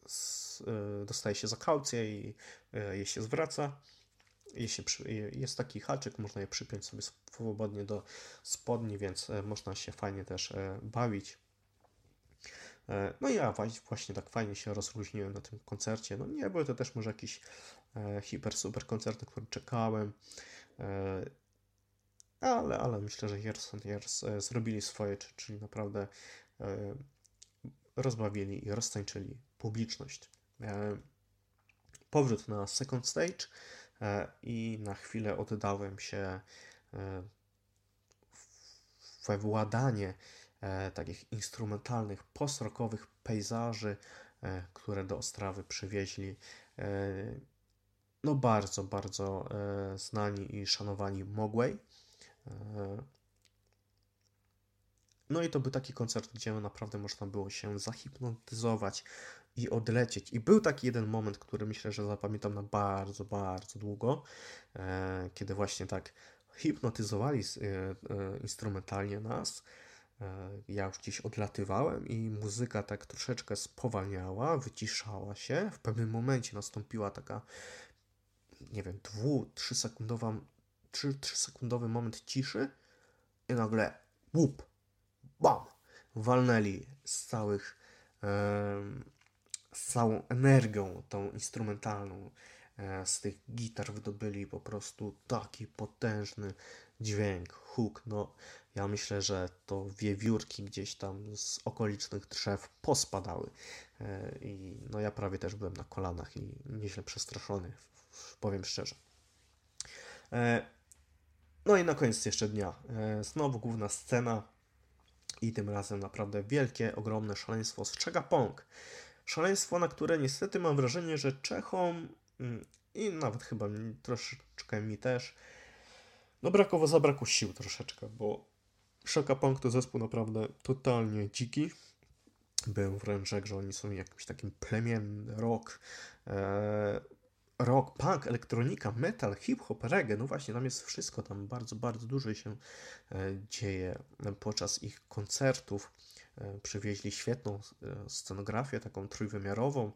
s, e, dostaje się za kaucję i e, je się zwraca. Je się przy, je, jest taki haczyk, można je przypiąć sobie swobodnie do spodni, więc e, można się fajnie też e, bawić. No i ja właśnie tak fajnie się rozluźniłem na tym koncercie. No nie były to też może jakieś e, hiper super koncerty, które czekałem, e, ale, ale myślę, że Years and Years e, zrobili swoje, czyli naprawdę e, rozbawili i roztańczyli publiczność. E, powrót na Second Stage e, i na chwilę oddałem się e, we władanie E, takich instrumentalnych, post-rockowych pejzaży, e, które do Ostrawy przywieźli e, no bardzo, bardzo e, znani i szanowani Mogłej. E, no i to był taki koncert, gdzie naprawdę można było się zahipnotyzować i odlecieć. I był taki jeden moment, który myślę, że zapamiętam na bardzo, bardzo długo, e, kiedy właśnie tak hipnotyzowali e, e, instrumentalnie nas. Ja już gdzieś odlatywałem i muzyka tak troszeczkę spowalniała, wyciszała się. W pewnym momencie nastąpiła taka, nie wiem, dwu, trzysekundowa, trzy, trzysekundowy moment ciszy i nagle łup, bam, walnęli z całych, e, z całą energią tą instrumentalną. E, z tych gitar wydobyli po prostu taki potężny dźwięk, huk, no ja myślę, że to wiewiórki gdzieś tam z okolicznych drzew pospadały e, i no ja prawie też byłem na kolanach i nieźle przestraszony, powiem szczerze. E, no i na koniec jeszcze dnia, e, znowu główna scena i tym razem naprawdę wielkie, ogromne szaleństwo z Shaka Ponk. Szaleństwo, na które niestety mam wrażenie, że Czechom i nawet chyba troszeczkę mi też no brakowo, zabrakło sił troszeczkę, bo Shaka Ponk to zespół naprawdę totalnie dziki. Byłem wręcz rzekł, że oni są jakimś takim plemiennym rock, e, rock, punk, elektronika, metal, hip-hop, reggae. No właśnie, tam jest wszystko, tam bardzo, bardzo dużo się e, dzieje podczas ich koncertów. E, przywieźli świetną e, scenografię, taką trójwymiarową.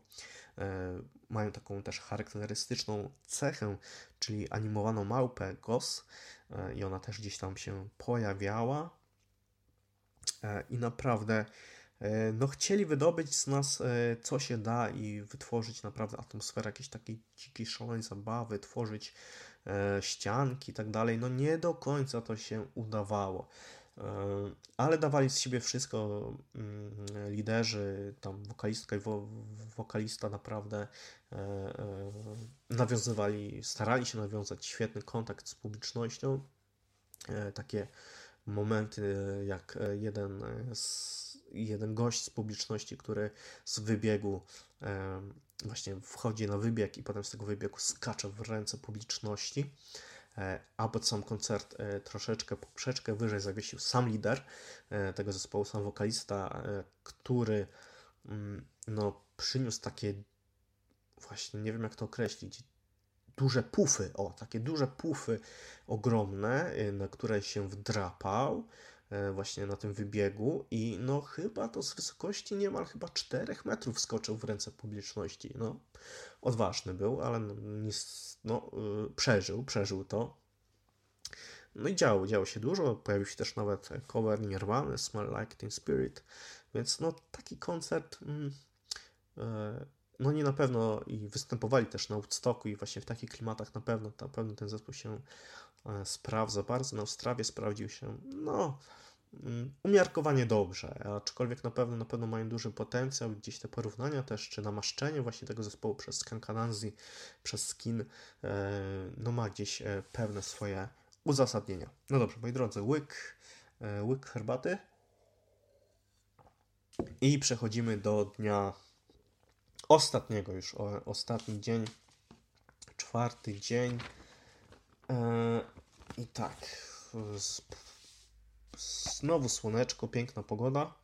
E, mają taką też charakterystyczną cechę, czyli animowaną małpę Gos e, i ona też gdzieś tam się pojawiała e, i naprawdę e, no chcieli wydobyć z nas e, co się da i wytworzyć naprawdę atmosferę jakiejś takiej dzikiej, szalonej zabawy, tworzyć e, ścianki i tak dalej. No nie do końca to się udawało. Ale dawali z siebie wszystko liderzy, tam wokalistka i wo, wokalista naprawdę e, e, nawiązywali, starali się nawiązać świetny kontakt z publicznością. E, takie momenty, jak jeden, z, jeden gość z publiczności, który z wybiegu e, właśnie wchodzi na wybieg i potem z tego wybiegu skacze w ręce publiczności. A pod sam koncert e, troszeczkę poprzeczkę wyżej zawiesił sam lider e, tego zespołu, sam wokalista, e, który mm, no, przyniósł takie właśnie, nie wiem jak to określić, duże pufy, o, takie duże pufy ogromne, e, na które się wdrapał właśnie na tym wybiegu i no chyba to z wysokości niemal chyba czterech metrów skoczył w ręce publiczności. No, odważny był, ale no, no, przeżył, przeżył to. No i działo, działo się dużo, pojawił się też nawet cover Nirwany, Smell Like Teen Spirit, więc no taki koncert, mm, no nie na pewno i występowali też na Woodstocku i właśnie w takich klimatach na pewno, na pewno ten zespół się sprawdza bardzo, na Ostrawie sprawdził się, no umiarkowanie dobrze, aczkolwiek na pewno na pewno mają duży potencjał, gdzieś te porównania też, czy namaszczenie właśnie tego zespołu przez Kankananzi, przez Skin, no ma gdzieś pewne swoje uzasadnienia. No dobrze, moi drodzy, łyk, łyk herbaty i przechodzimy do dnia ostatniego już, o, ostatni dzień, czwarty dzień eee, i tak, z, znowu słoneczko, piękna pogoda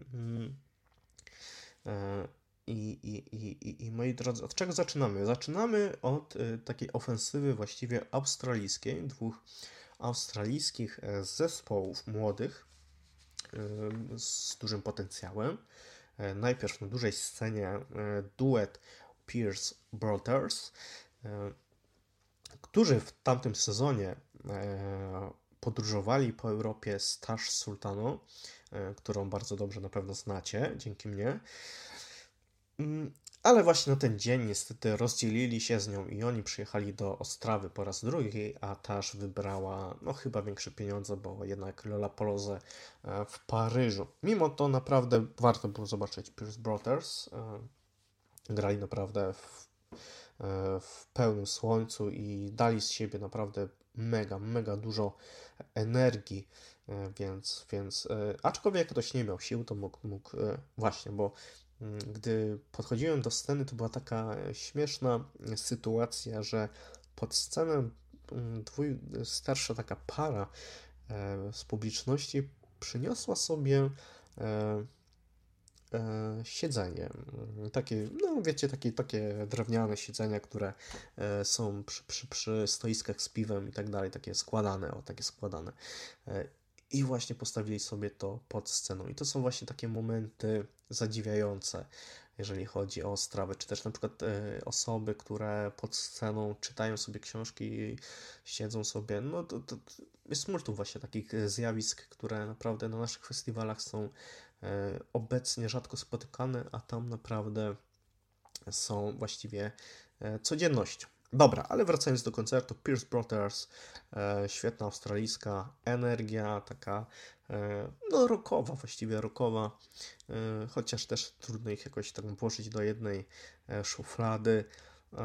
eee, i, i, i, i, i moi drodzy, od czego zaczynamy? Zaczynamy od y, takiej ofensywy właściwie australijskiej, dwóch australijskich y, zespołów młodych y, z dużym potencjałem. Najpierw na dużej scenie duet Pierce Brothers, którzy w tamtym sezonie podróżowali po Europie z Tash Sultaną, którą bardzo dobrze na pewno znacie, dzięki mnie. Ale właśnie na ten dzień niestety rozdzielili się z nią i oni przyjechali do Ostrawy po raz drugi, a Tash wybrała no chyba większe pieniądze, bo jednak Lollapaloozę w Paryżu. Mimo to naprawdę warto było zobaczyć Pierce Brothers. Grali naprawdę w, w pełnym słońcu i dali z siebie naprawdę mega, mega dużo energii, więc, więc aczkolwiek ktoś nie miał sił, to mógł, mógł właśnie, bo gdy podchodziłem do sceny, to była taka śmieszna sytuacja, że pod scenę dwój, starsza taka para e, z publiczności przyniosła sobie e, e, siedzenie. Takie, no wiecie, takie, takie drewniane siedzenia, które e, są przy, przy, przy stoiskach z piwem i tak dalej, takie składane, o takie składane. E, I właśnie postawili sobie to pod sceną. I to są właśnie takie momenty zadziwiające, jeżeli chodzi o Ostrawę. Czy też na przykład y, osoby, które pod sceną czytają sobie książki i siedzą sobie. No to, to, to jest multum właśnie takich zjawisk, które naprawdę na naszych festiwalach są y, obecnie rzadko spotykane, a tam naprawdę są właściwie y, codziennością. Dobra, ale wracając do koncertu, Pierce Brothers, e, świetna australijska energia, taka e, no rockowa, właściwie rockowa, e, chociaż też trudno ich jakoś tak włożyć do jednej e, szuflady. E,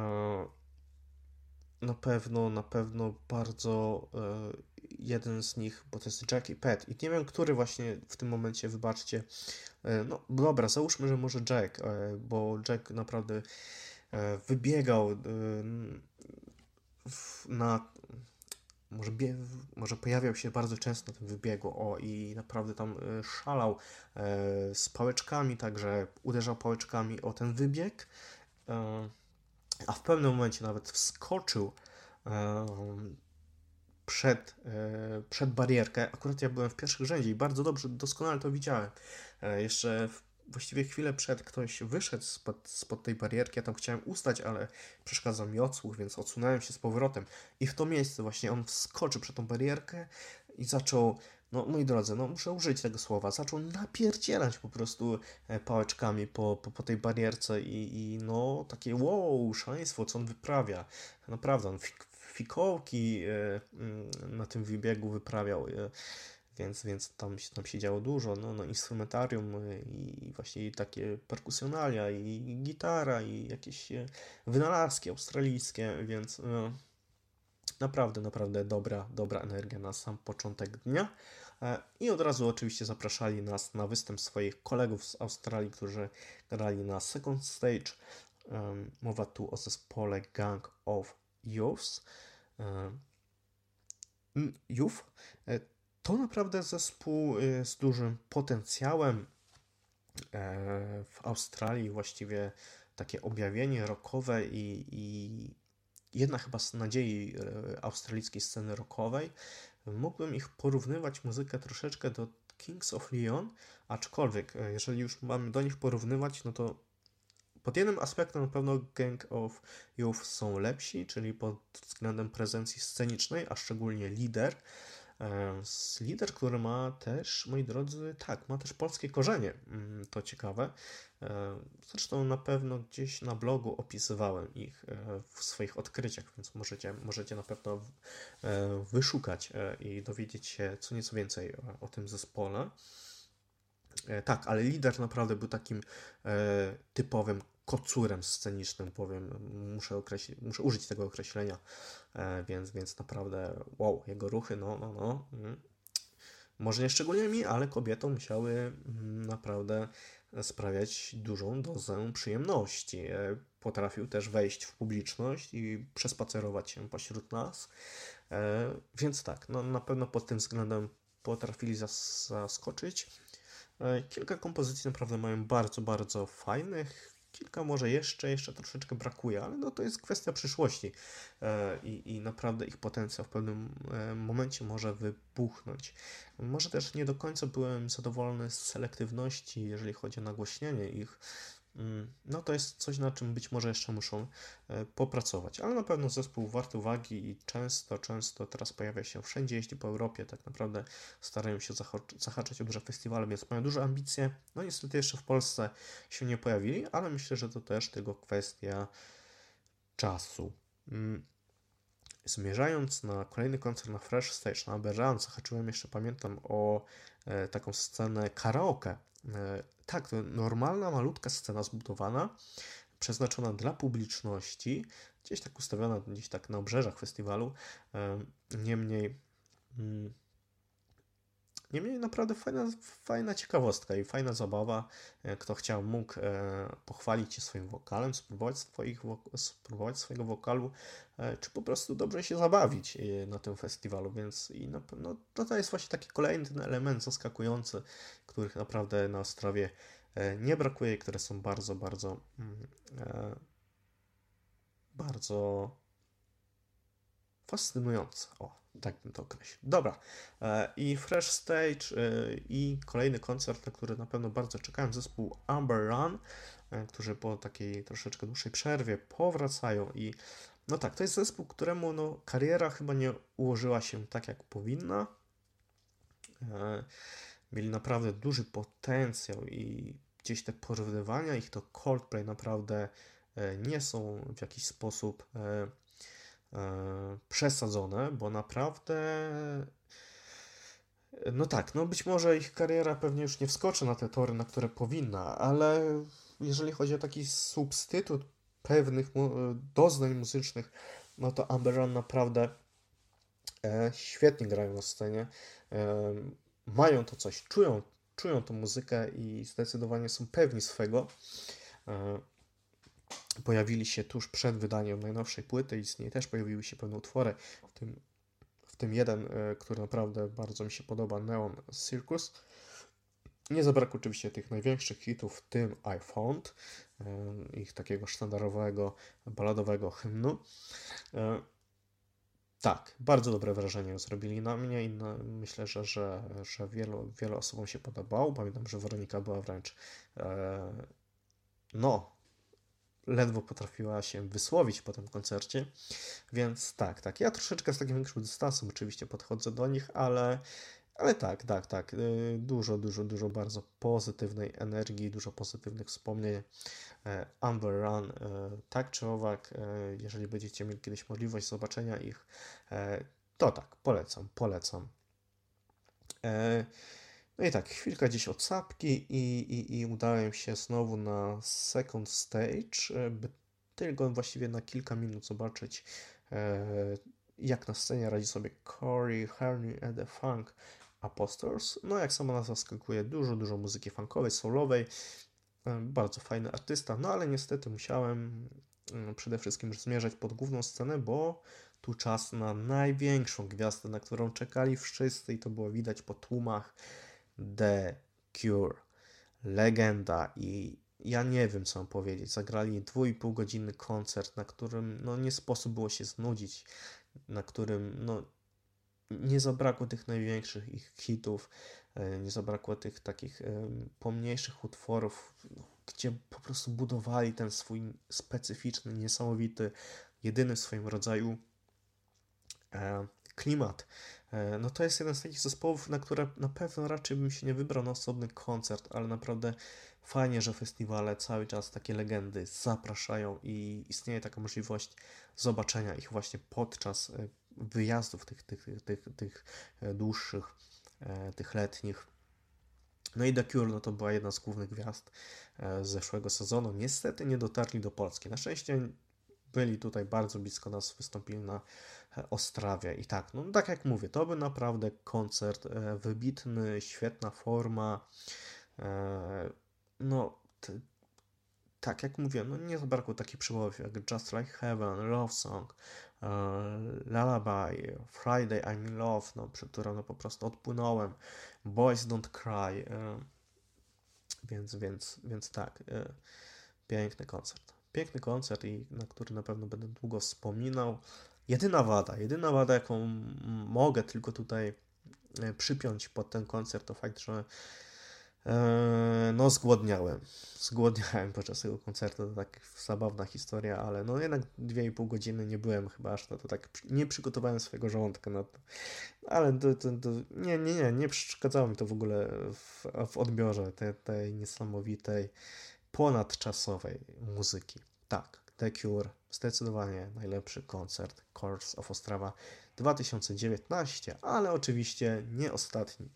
na pewno, na pewno bardzo e, jeden z nich, bo to jest Jack i Pat i nie wiem, który właśnie w tym momencie, wybaczcie, e, no dobra, załóżmy, że może Jack, e, bo Jack naprawdę wybiegał na, może, bie, może pojawiał się bardzo często na tym wybiegu o, i naprawdę tam szalał z pałeczkami, także uderzał pałeczkami o ten wybieg, a w pewnym momencie nawet wskoczył przed, przed barierkę. Akurat ja byłem w pierwszych rzędzie i bardzo dobrze, doskonale to widziałem. Jeszcze w Właściwie chwilę przed ktoś wyszedł spod, spod tej barierki, ja tam chciałem ustać, ale przeszkadzał mi odsłuch, więc odsunąłem się z powrotem. I w to miejsce właśnie on wskoczył przed tą barierkę i zaczął, no moi drodzy, no muszę użyć tego słowa, zaczął napierdzielać po prostu pałeczkami po, po, po tej barierce i, i no takie wow, szaleństwo, co on wyprawia. Naprawdę, on fik, fikołki na tym wybiegu wyprawiał. Więc, więc tam, tam się działo dużo, no, no instrumentarium i właśnie takie perkusjonalia i gitara i jakieś wynalazki australijskie, więc no, naprawdę, naprawdę dobra, dobra energia na sam początek dnia. I od razu oczywiście zapraszali nas na występ swoich kolegów z Australii, którzy grali na Second Stage. Mowa tu o zespole Gang of Youths. Youth. To naprawdę zespół z dużym potencjałem w Australii, właściwie takie objawienie rockowe i, i jedna chyba z nadziei australijskiej sceny rockowej, mógłbym ich porównywać muzykę troszeczkę do Kings of Leon, aczkolwiek jeżeli już mamy do nich porównywać, no to pod jednym aspektem na pewno Gang of Youth są lepsi, czyli pod względem prezencji scenicznej, a szczególnie lider. Lider, który ma też, moi drodzy, tak, ma też polskie korzenie, to ciekawe. Zresztą na pewno gdzieś na blogu opisywałem ich w swoich odkryciach, więc możecie, możecie na pewno wyszukać i dowiedzieć się co nieco więcej o, o tym zespole. Tak, ale lider naprawdę był takim typowym kocurem scenicznym, powiem, muszę, określi- muszę użyć tego określenia, e, więc, więc naprawdę wow, jego ruchy, no, no, no. Mm. Może nie szczególnie mi, ale kobietom musiały mm, naprawdę sprawiać dużą dozę przyjemności. E, potrafił też wejść w publiczność i przespacerować się pośród nas, e, więc tak, no, na pewno pod tym względem potrafili zas- zaskoczyć. E, kilka kompozycji naprawdę mają bardzo, bardzo fajnych, kilka może jeszcze, jeszcze troszeczkę brakuje, ale no to jest kwestia przyszłości e, i, i naprawdę ich potencjał w pewnym e, momencie może wybuchnąć. Może też nie do końca byłem zadowolony z selektywności, jeżeli chodzi o nagłośnienie ich. No to jest coś, na czym być może jeszcze muszą e, popracować, ale na pewno zespół wart uwagi i często, często teraz pojawia się wszędzie, jeśli po Europie tak naprawdę starają się zahac- zahaczać o duże festiwale, więc mają duże ambicje. No niestety jeszcze w Polsce się nie pojawili, ale myślę, że to też tylko kwestia czasu. Mm. Zmierzając na kolejny koncert na Fresh Stage, na Amber Run, zahaczyłem jeszcze, pamiętam, o e, taką scenę karaoke. Tak, to normalna, malutka scena zbudowana, przeznaczona dla publiczności, gdzieś tak ustawiona, gdzieś tak na obrzeżach festiwalu. Niemniej, niemniej naprawdę fajna, fajna ciekawostka i fajna zabawa. Kto chciał, mógł pochwalić się swoim wokalem, spróbować, swoich, spróbować swojego wokalu, czy po prostu dobrze się zabawić na tym festiwalu, więc i na pewno to jest właśnie taki kolejny element zaskakujący, których naprawdę na Ostrawie nie brakuje i które są bardzo, bardzo, bardzo fascynujące. O, tak bym to określił. Dobra, i Fresh Stage i kolejny koncert, na który na pewno bardzo czekałem, zespół Amber Run, którzy po takiej troszeczkę dłuższej przerwie powracają i no tak, to jest zespół, któremu no, kariera chyba nie ułożyła się tak, jak powinna. Mieli naprawdę duży potencjał i gdzieś te porównywania ich do Coldplay naprawdę nie są w jakiś sposób przesadzone, bo naprawdę no tak, no być może ich kariera pewnie już nie wskoczy na te tory, na które powinna, ale jeżeli chodzi o taki substytut pewnych mu- doznań muzycznych, no to Amber Run naprawdę e, świetnie grają na scenie, e, mają to coś, czują, czują tą muzykę i zdecydowanie są pewni swego. E, Pojawili się tuż przed wydaniem najnowszej płyty i z niej też pojawiły się pewne utwory, w tym, w tym jeden, który naprawdę bardzo mi się podoba, Neon Circus. Nie zabrakło oczywiście tych największych hitów, w tym I Found, ich takiego sztandarowego, baladowego hymnu. Tak, bardzo dobre wrażenie zrobili na mnie i na, myślę, że, że, że wielu, wielu osobom się podobało. Pamiętam, że Weronika była wręcz no... ledwo potrafiła się wysłowić po tym koncercie, więc tak, tak. Ja troszeczkę z takim większym dystansem oczywiście podchodzę do nich, ale, ale tak, tak, tak. Dużo, dużo, dużo bardzo pozytywnej energii, dużo pozytywnych wspomnień. Amber Run, tak czy owak, jeżeli będziecie mieli kiedyś możliwość zobaczenia ich, to tak, polecam, polecam. No i tak, chwilka gdzieś od sapki i, i, i udałem się znowu na Second Stage, by tylko właściwie na kilka minut zobaczyć, e, jak na scenie radzi sobie Corey Henry and the Funk Apostles. No jak sama nazwa wskakuje, dużo, dużo muzyki funkowej, soulowej, e, bardzo fajny artysta, no ale niestety musiałem e, przede wszystkim zmierzać pod główną scenę, bo tu czas na największą gwiazdę, na którą czekali wszyscy i to było widać po tłumach. The Cure, legenda i ja nie wiem, co mam powiedzieć. Zagrali dwa i pół godzinny koncert, na którym no, nie sposób było się znudzić, na którym no, nie zabrakło tych największych ich hitów, nie zabrakło tych takich pomniejszych utworów, gdzie po prostu budowali ten swój specyficzny, niesamowity, jedyny w swoim rodzaju klimat. No to jest jeden z takich zespołów, na które na pewno raczej bym się nie wybrał na osobny koncert, ale naprawdę fajnie, że festiwale cały czas takie legendy zapraszają i istnieje taka możliwość zobaczenia ich właśnie podczas wyjazdów tych, tych, tych, tych, tych dłuższych, tych letnich. No i The Cure no to była jedna z głównych gwiazd z zeszłego sezonu. Niestety nie dotarli do Polski. Na szczęście byli tutaj bardzo blisko nas, wystąpili na Ostrawie. I tak, no tak jak mówię, to był naprawdę koncert wybitny, świetna forma. No, t- tak jak mówię, no nie zabrakło takich przybojów jak Just Like Heaven, Love Song, e, Lullaby, Friday I'm in Love, no, przy którą no, po prostu odpłynąłem, Boys Don't Cry, e, więc, więc, więc tak, e, piękny koncert. Piękny koncert, i na który na pewno będę długo wspominał. Jedyna wada, jedyna wada, jaką mogę tylko tutaj przypiąć pod ten koncert, to fakt, że no zgłodniałem, zgłodniałem podczas tego koncertu, to tak zabawna historia, ale no jednak dwie i pół godziny nie byłem chyba aż na to, tak nie przygotowałem swojego żołądka na to, ale to, to, to, nie, nie, nie, nie przeszkadzało mi to w ogóle w, w odbiorze tej, tej niesamowitej, ponadczasowej muzyki. Tak, The Cure, zdecydowanie najlepszy koncert Colors of Ostrava dwa tysiące dziewiętnaście, ale oczywiście nie ostatni.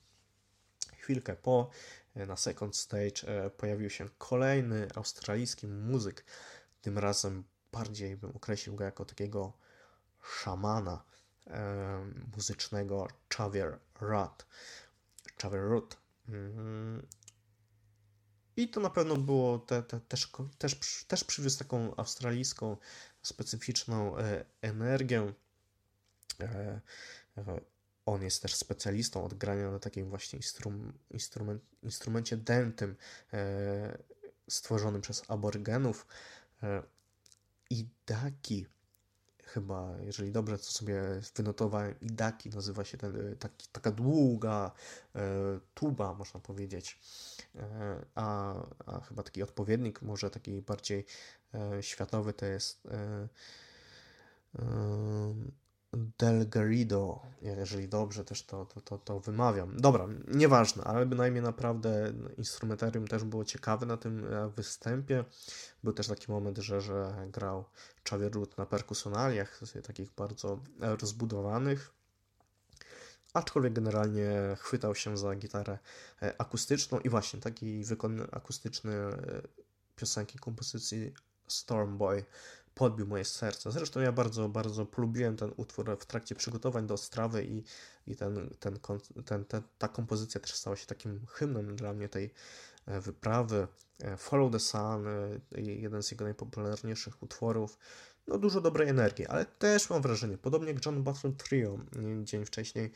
Chwilkę po, na Second Stage pojawił się kolejny australijski muzyk. Tym razem bardziej bym określił go jako takiego szamana e, muzycznego, Xavier Rudd. Xavier Rudd. Mm-hmm. I to na pewno było te, te, też, też, też przywiózł taką australijską specyficzną e, energię. E, e, On jest też specjalistą od grania na takim właśnie instrum, instrument, instrumencie dętym e, stworzonym przez aborygenów. E, Yidaki, chyba, jeżeli dobrze to sobie wynotowałem, Yidaki nazywa się ten, taki, taka długa e, tuba, można powiedzieć. E, a, a chyba taki odpowiednik, może taki bardziej e, światowy, to jest... E, e, Del Garrido, jeżeli dobrze też to, to, to, to wymawiam. Dobra, nieważne, ale bynajmniej naprawdę instrumentarium też było ciekawe na tym występie. Był też taki moment, że, że grał Xavier Rudd na perkusjonaliach, takich bardzo rozbudowanych, aczkolwiek generalnie chwytał się za gitarę akustyczną i właśnie taki wykon akustyczny piosenki kompozycji Storm Boy podbił moje serce. Zresztą ja bardzo, bardzo polubiłem ten utwór w trakcie przygotowań do Ostrawy i, i ten, ten, ten, ten, ta kompozycja też stała się takim hymnem dla mnie tej wyprawy. Follow the Sun, jeden z jego najpopularniejszych utworów. No dużo dobrej energii, ale też mam wrażenie, podobnie jak John Butler Trio dzień wcześniej,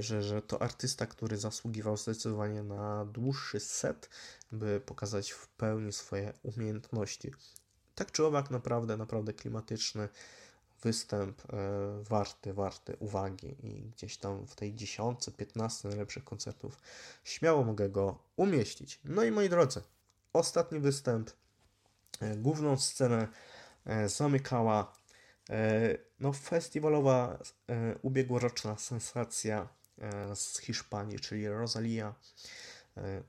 że, że to artysta, który zasługiwał zdecydowanie na dłuższy set, by pokazać w pełni swoje umiejętności. Tak czy owak, naprawdę, naprawdę klimatyczny występ, e, warty, warty uwagi i gdzieś tam w tej dziesiątce, piętnaście najlepszych koncertów śmiało mogę go umieścić. No i moi drodzy, ostatni występ, e, główną scenę e, zamykała e, no, festiwalowa e, ubiegłoroczna sensacja e, z Hiszpanii, czyli Rosalia, e,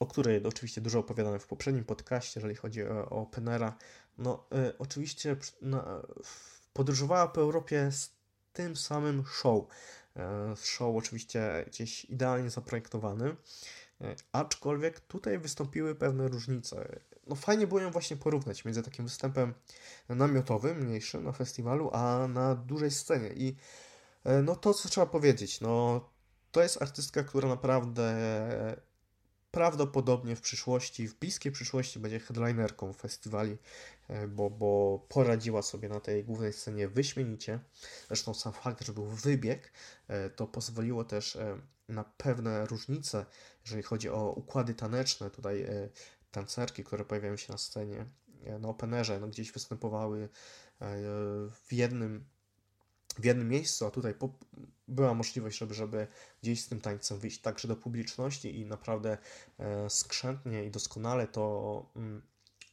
o której oczywiście dużo opowiadałem w poprzednim podcaście, jeżeli chodzi o, o Openera. No y, oczywiście na, podróżowała po Europie z tym samym show. Y, show oczywiście gdzieś idealnie zaprojektowany, y, aczkolwiek tutaj wystąpiły pewne różnice. No fajnie było ją właśnie porównać między takim występem namiotowym, mniejszym na festiwalu, a na dużej scenie. I y, no to, co trzeba powiedzieć, no to jest artystka, która naprawdę... prawdopodobnie w przyszłości, w bliskiej przyszłości będzie headlinerką festiwali, bo, bo poradziła sobie na tej głównej scenie wyśmienicie. Zresztą sam fakt, że był wybieg, to pozwoliło też na pewne różnice, jeżeli chodzi o układy taneczne. Tutaj tancerki, które pojawiają się na scenie, na Openerze, no gdzieś występowały w jednym w jednym miejscu, a tutaj po, była możliwość, żeby, żeby gdzieś z tym tańcem wyjść także do publiczności i naprawdę e, skrzętnie i doskonale to mm,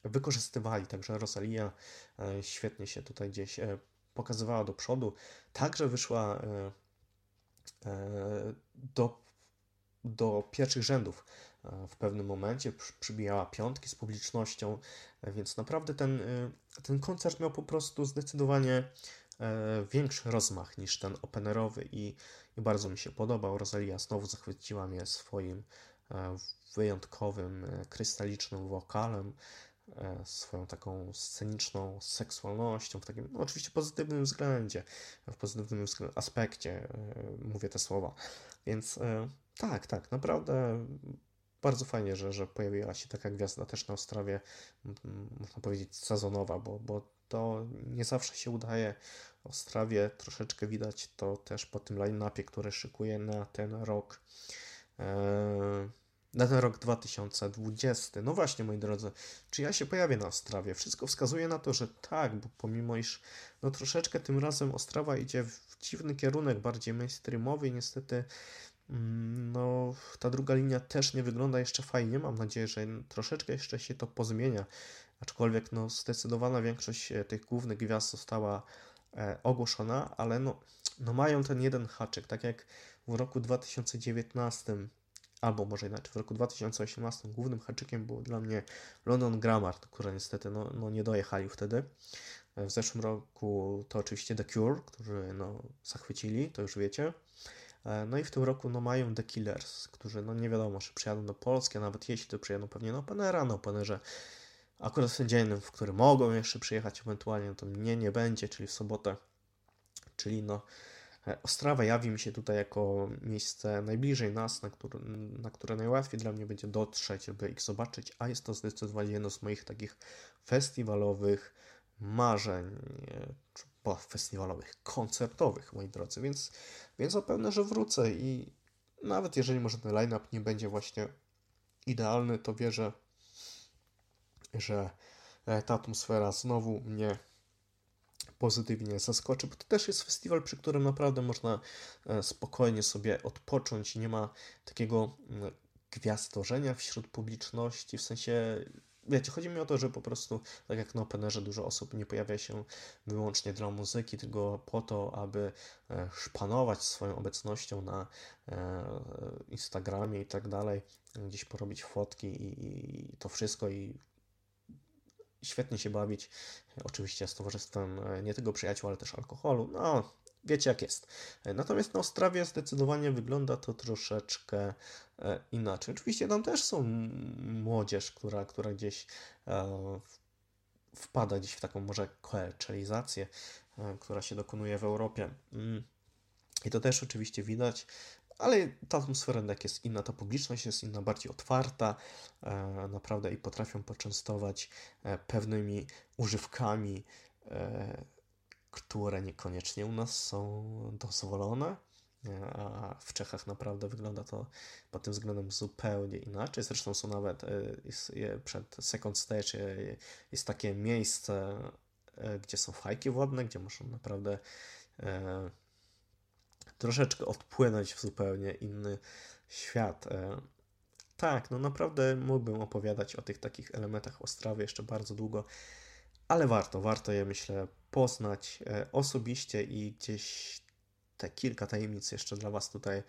wykorzystywali. Także Rosalia e, świetnie się tutaj gdzieś e, pokazywała do przodu. Także wyszła e, e, do, do pierwszych rzędów. W pewnym momencie przybijała piątki z publicznością, więc naprawdę ten, ten koncert miał po prostu zdecydowanie większy rozmach niż ten openerowy i, i bardzo mi się podobał. Rosalia znowu zachwyciła mnie swoim wyjątkowym, krystalicznym wokalem, swoją taką sceniczną seksualnością, w takim no oczywiście pozytywnym względzie, w pozytywnym aspekcie mówię te słowa. Więc tak, tak, naprawdę... Bardzo fajnie, że, że pojawiła się taka gwiazda też na Ostrawie, można powiedzieć sezonowa, bo, bo to nie zawsze się udaje. Ostrawie troszeczkę widać to też po tym line-upie, który szykuje na ten rok, na ten rok dwa tysiące dwudziesty. No właśnie, moi drodzy, czy ja się pojawię na Ostrawie? Wszystko wskazuje na to, że tak, bo pomimo iż no troszeczkę tym razem Ostrawa idzie w dziwny kierunek, bardziej mainstreamowy, niestety no ta druga linia też nie wygląda jeszcze fajnie, mam nadzieję, że troszeczkę jeszcze się to pozmienia, aczkolwiek no zdecydowana większość tych głównych gwiazd została e, ogłoszona, ale no, no mają ten jeden haczyk, tak jak w roku dwa tysiące dziewiętnastym, albo może inaczej, w roku dwa tysiące osiemnastym głównym haczykiem było dla mnie London Grammar, które niestety no, no nie dojechali wtedy. W zeszłym roku to oczywiście The Cure, którzy no zachwycili, to już wiecie. No i w tym roku no, mają The Killers, którzy no nie wiadomo, czy przyjadą do Polski, a nawet jeśli to przyjadą pewnie na Openera, na Openerze akurat w ten dzień, w którym mogą jeszcze przyjechać ewentualnie, no to mnie nie będzie, czyli w sobotę. Czyli no Ostrawa jawi mi się tutaj jako miejsce najbliżej nas, na które, na które najłatwiej dla mnie będzie dotrzeć, żeby ich zobaczyć, a jest to zdecydowanie jedno z moich takich festiwalowych marzeń, po festiwalowych, koncertowych, moi drodzy, więc, więc o pewno, że wrócę i nawet jeżeli może ten line-up nie będzie właśnie idealny, to wierzę, że ta atmosfera znowu mnie pozytywnie zaskoczy, bo to też jest festiwal, przy którym naprawdę można spokojnie sobie odpocząć, nie ma takiego gwiazdorzenia wśród publiczności, w sensie wiecie, chodzi mi o to, że po prostu, tak jak na Openerze, dużo osób nie pojawia się wyłącznie dla muzyki, tylko po to, aby szpanować swoją obecnością na Instagramie i tak dalej, gdzieś porobić fotki i, i to wszystko i świetnie się bawić, oczywiście z towarzystwem nie tylko przyjaciół, ale też alkoholu, no wiecie jak jest. Natomiast na Ostrawie zdecydowanie wygląda to troszeczkę inaczej. Oczywiście tam też są młodzież, która, która gdzieś e, wpada gdzieś w taką może koelczelizację, e, która się dokonuje w Europie. Mm. I to też oczywiście widać, ale ta atmosfera jednak jest inna, ta publiczność jest inna, bardziej otwarta e, naprawdę i potrafią poczęstować e, pewnymi używkami, e, które niekoniecznie u nas są dozwolone, a w Czechach naprawdę wygląda to pod tym względem zupełnie inaczej. Zresztą są nawet jest, przed Second Stage jest takie miejsce, gdzie są fajki wodne, gdzie muszą naprawdę e, troszeczkę odpłynąć w zupełnie inny świat. Tak, no naprawdę mógłbym opowiadać o tych takich elementach Ostrawy jeszcze bardzo długo, ale warto, warto je, myślę, poznać osobiście i gdzieś te kilka tajemnic jeszcze dla Was tutaj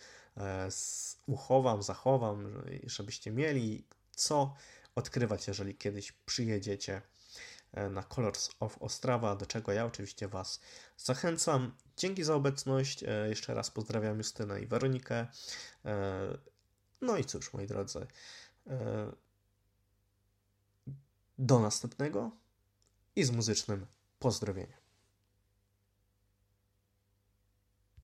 uchowam, zachowam, żebyście mieli co odkrywać, jeżeli kiedyś przyjedziecie na Colors of Ostrava, do czego ja oczywiście Was zachęcam. Dzięki za obecność, jeszcze raz pozdrawiam Justynę i Weronikę. No i cóż, moi drodzy, do następnego i z muzycznym pozdrowieniem.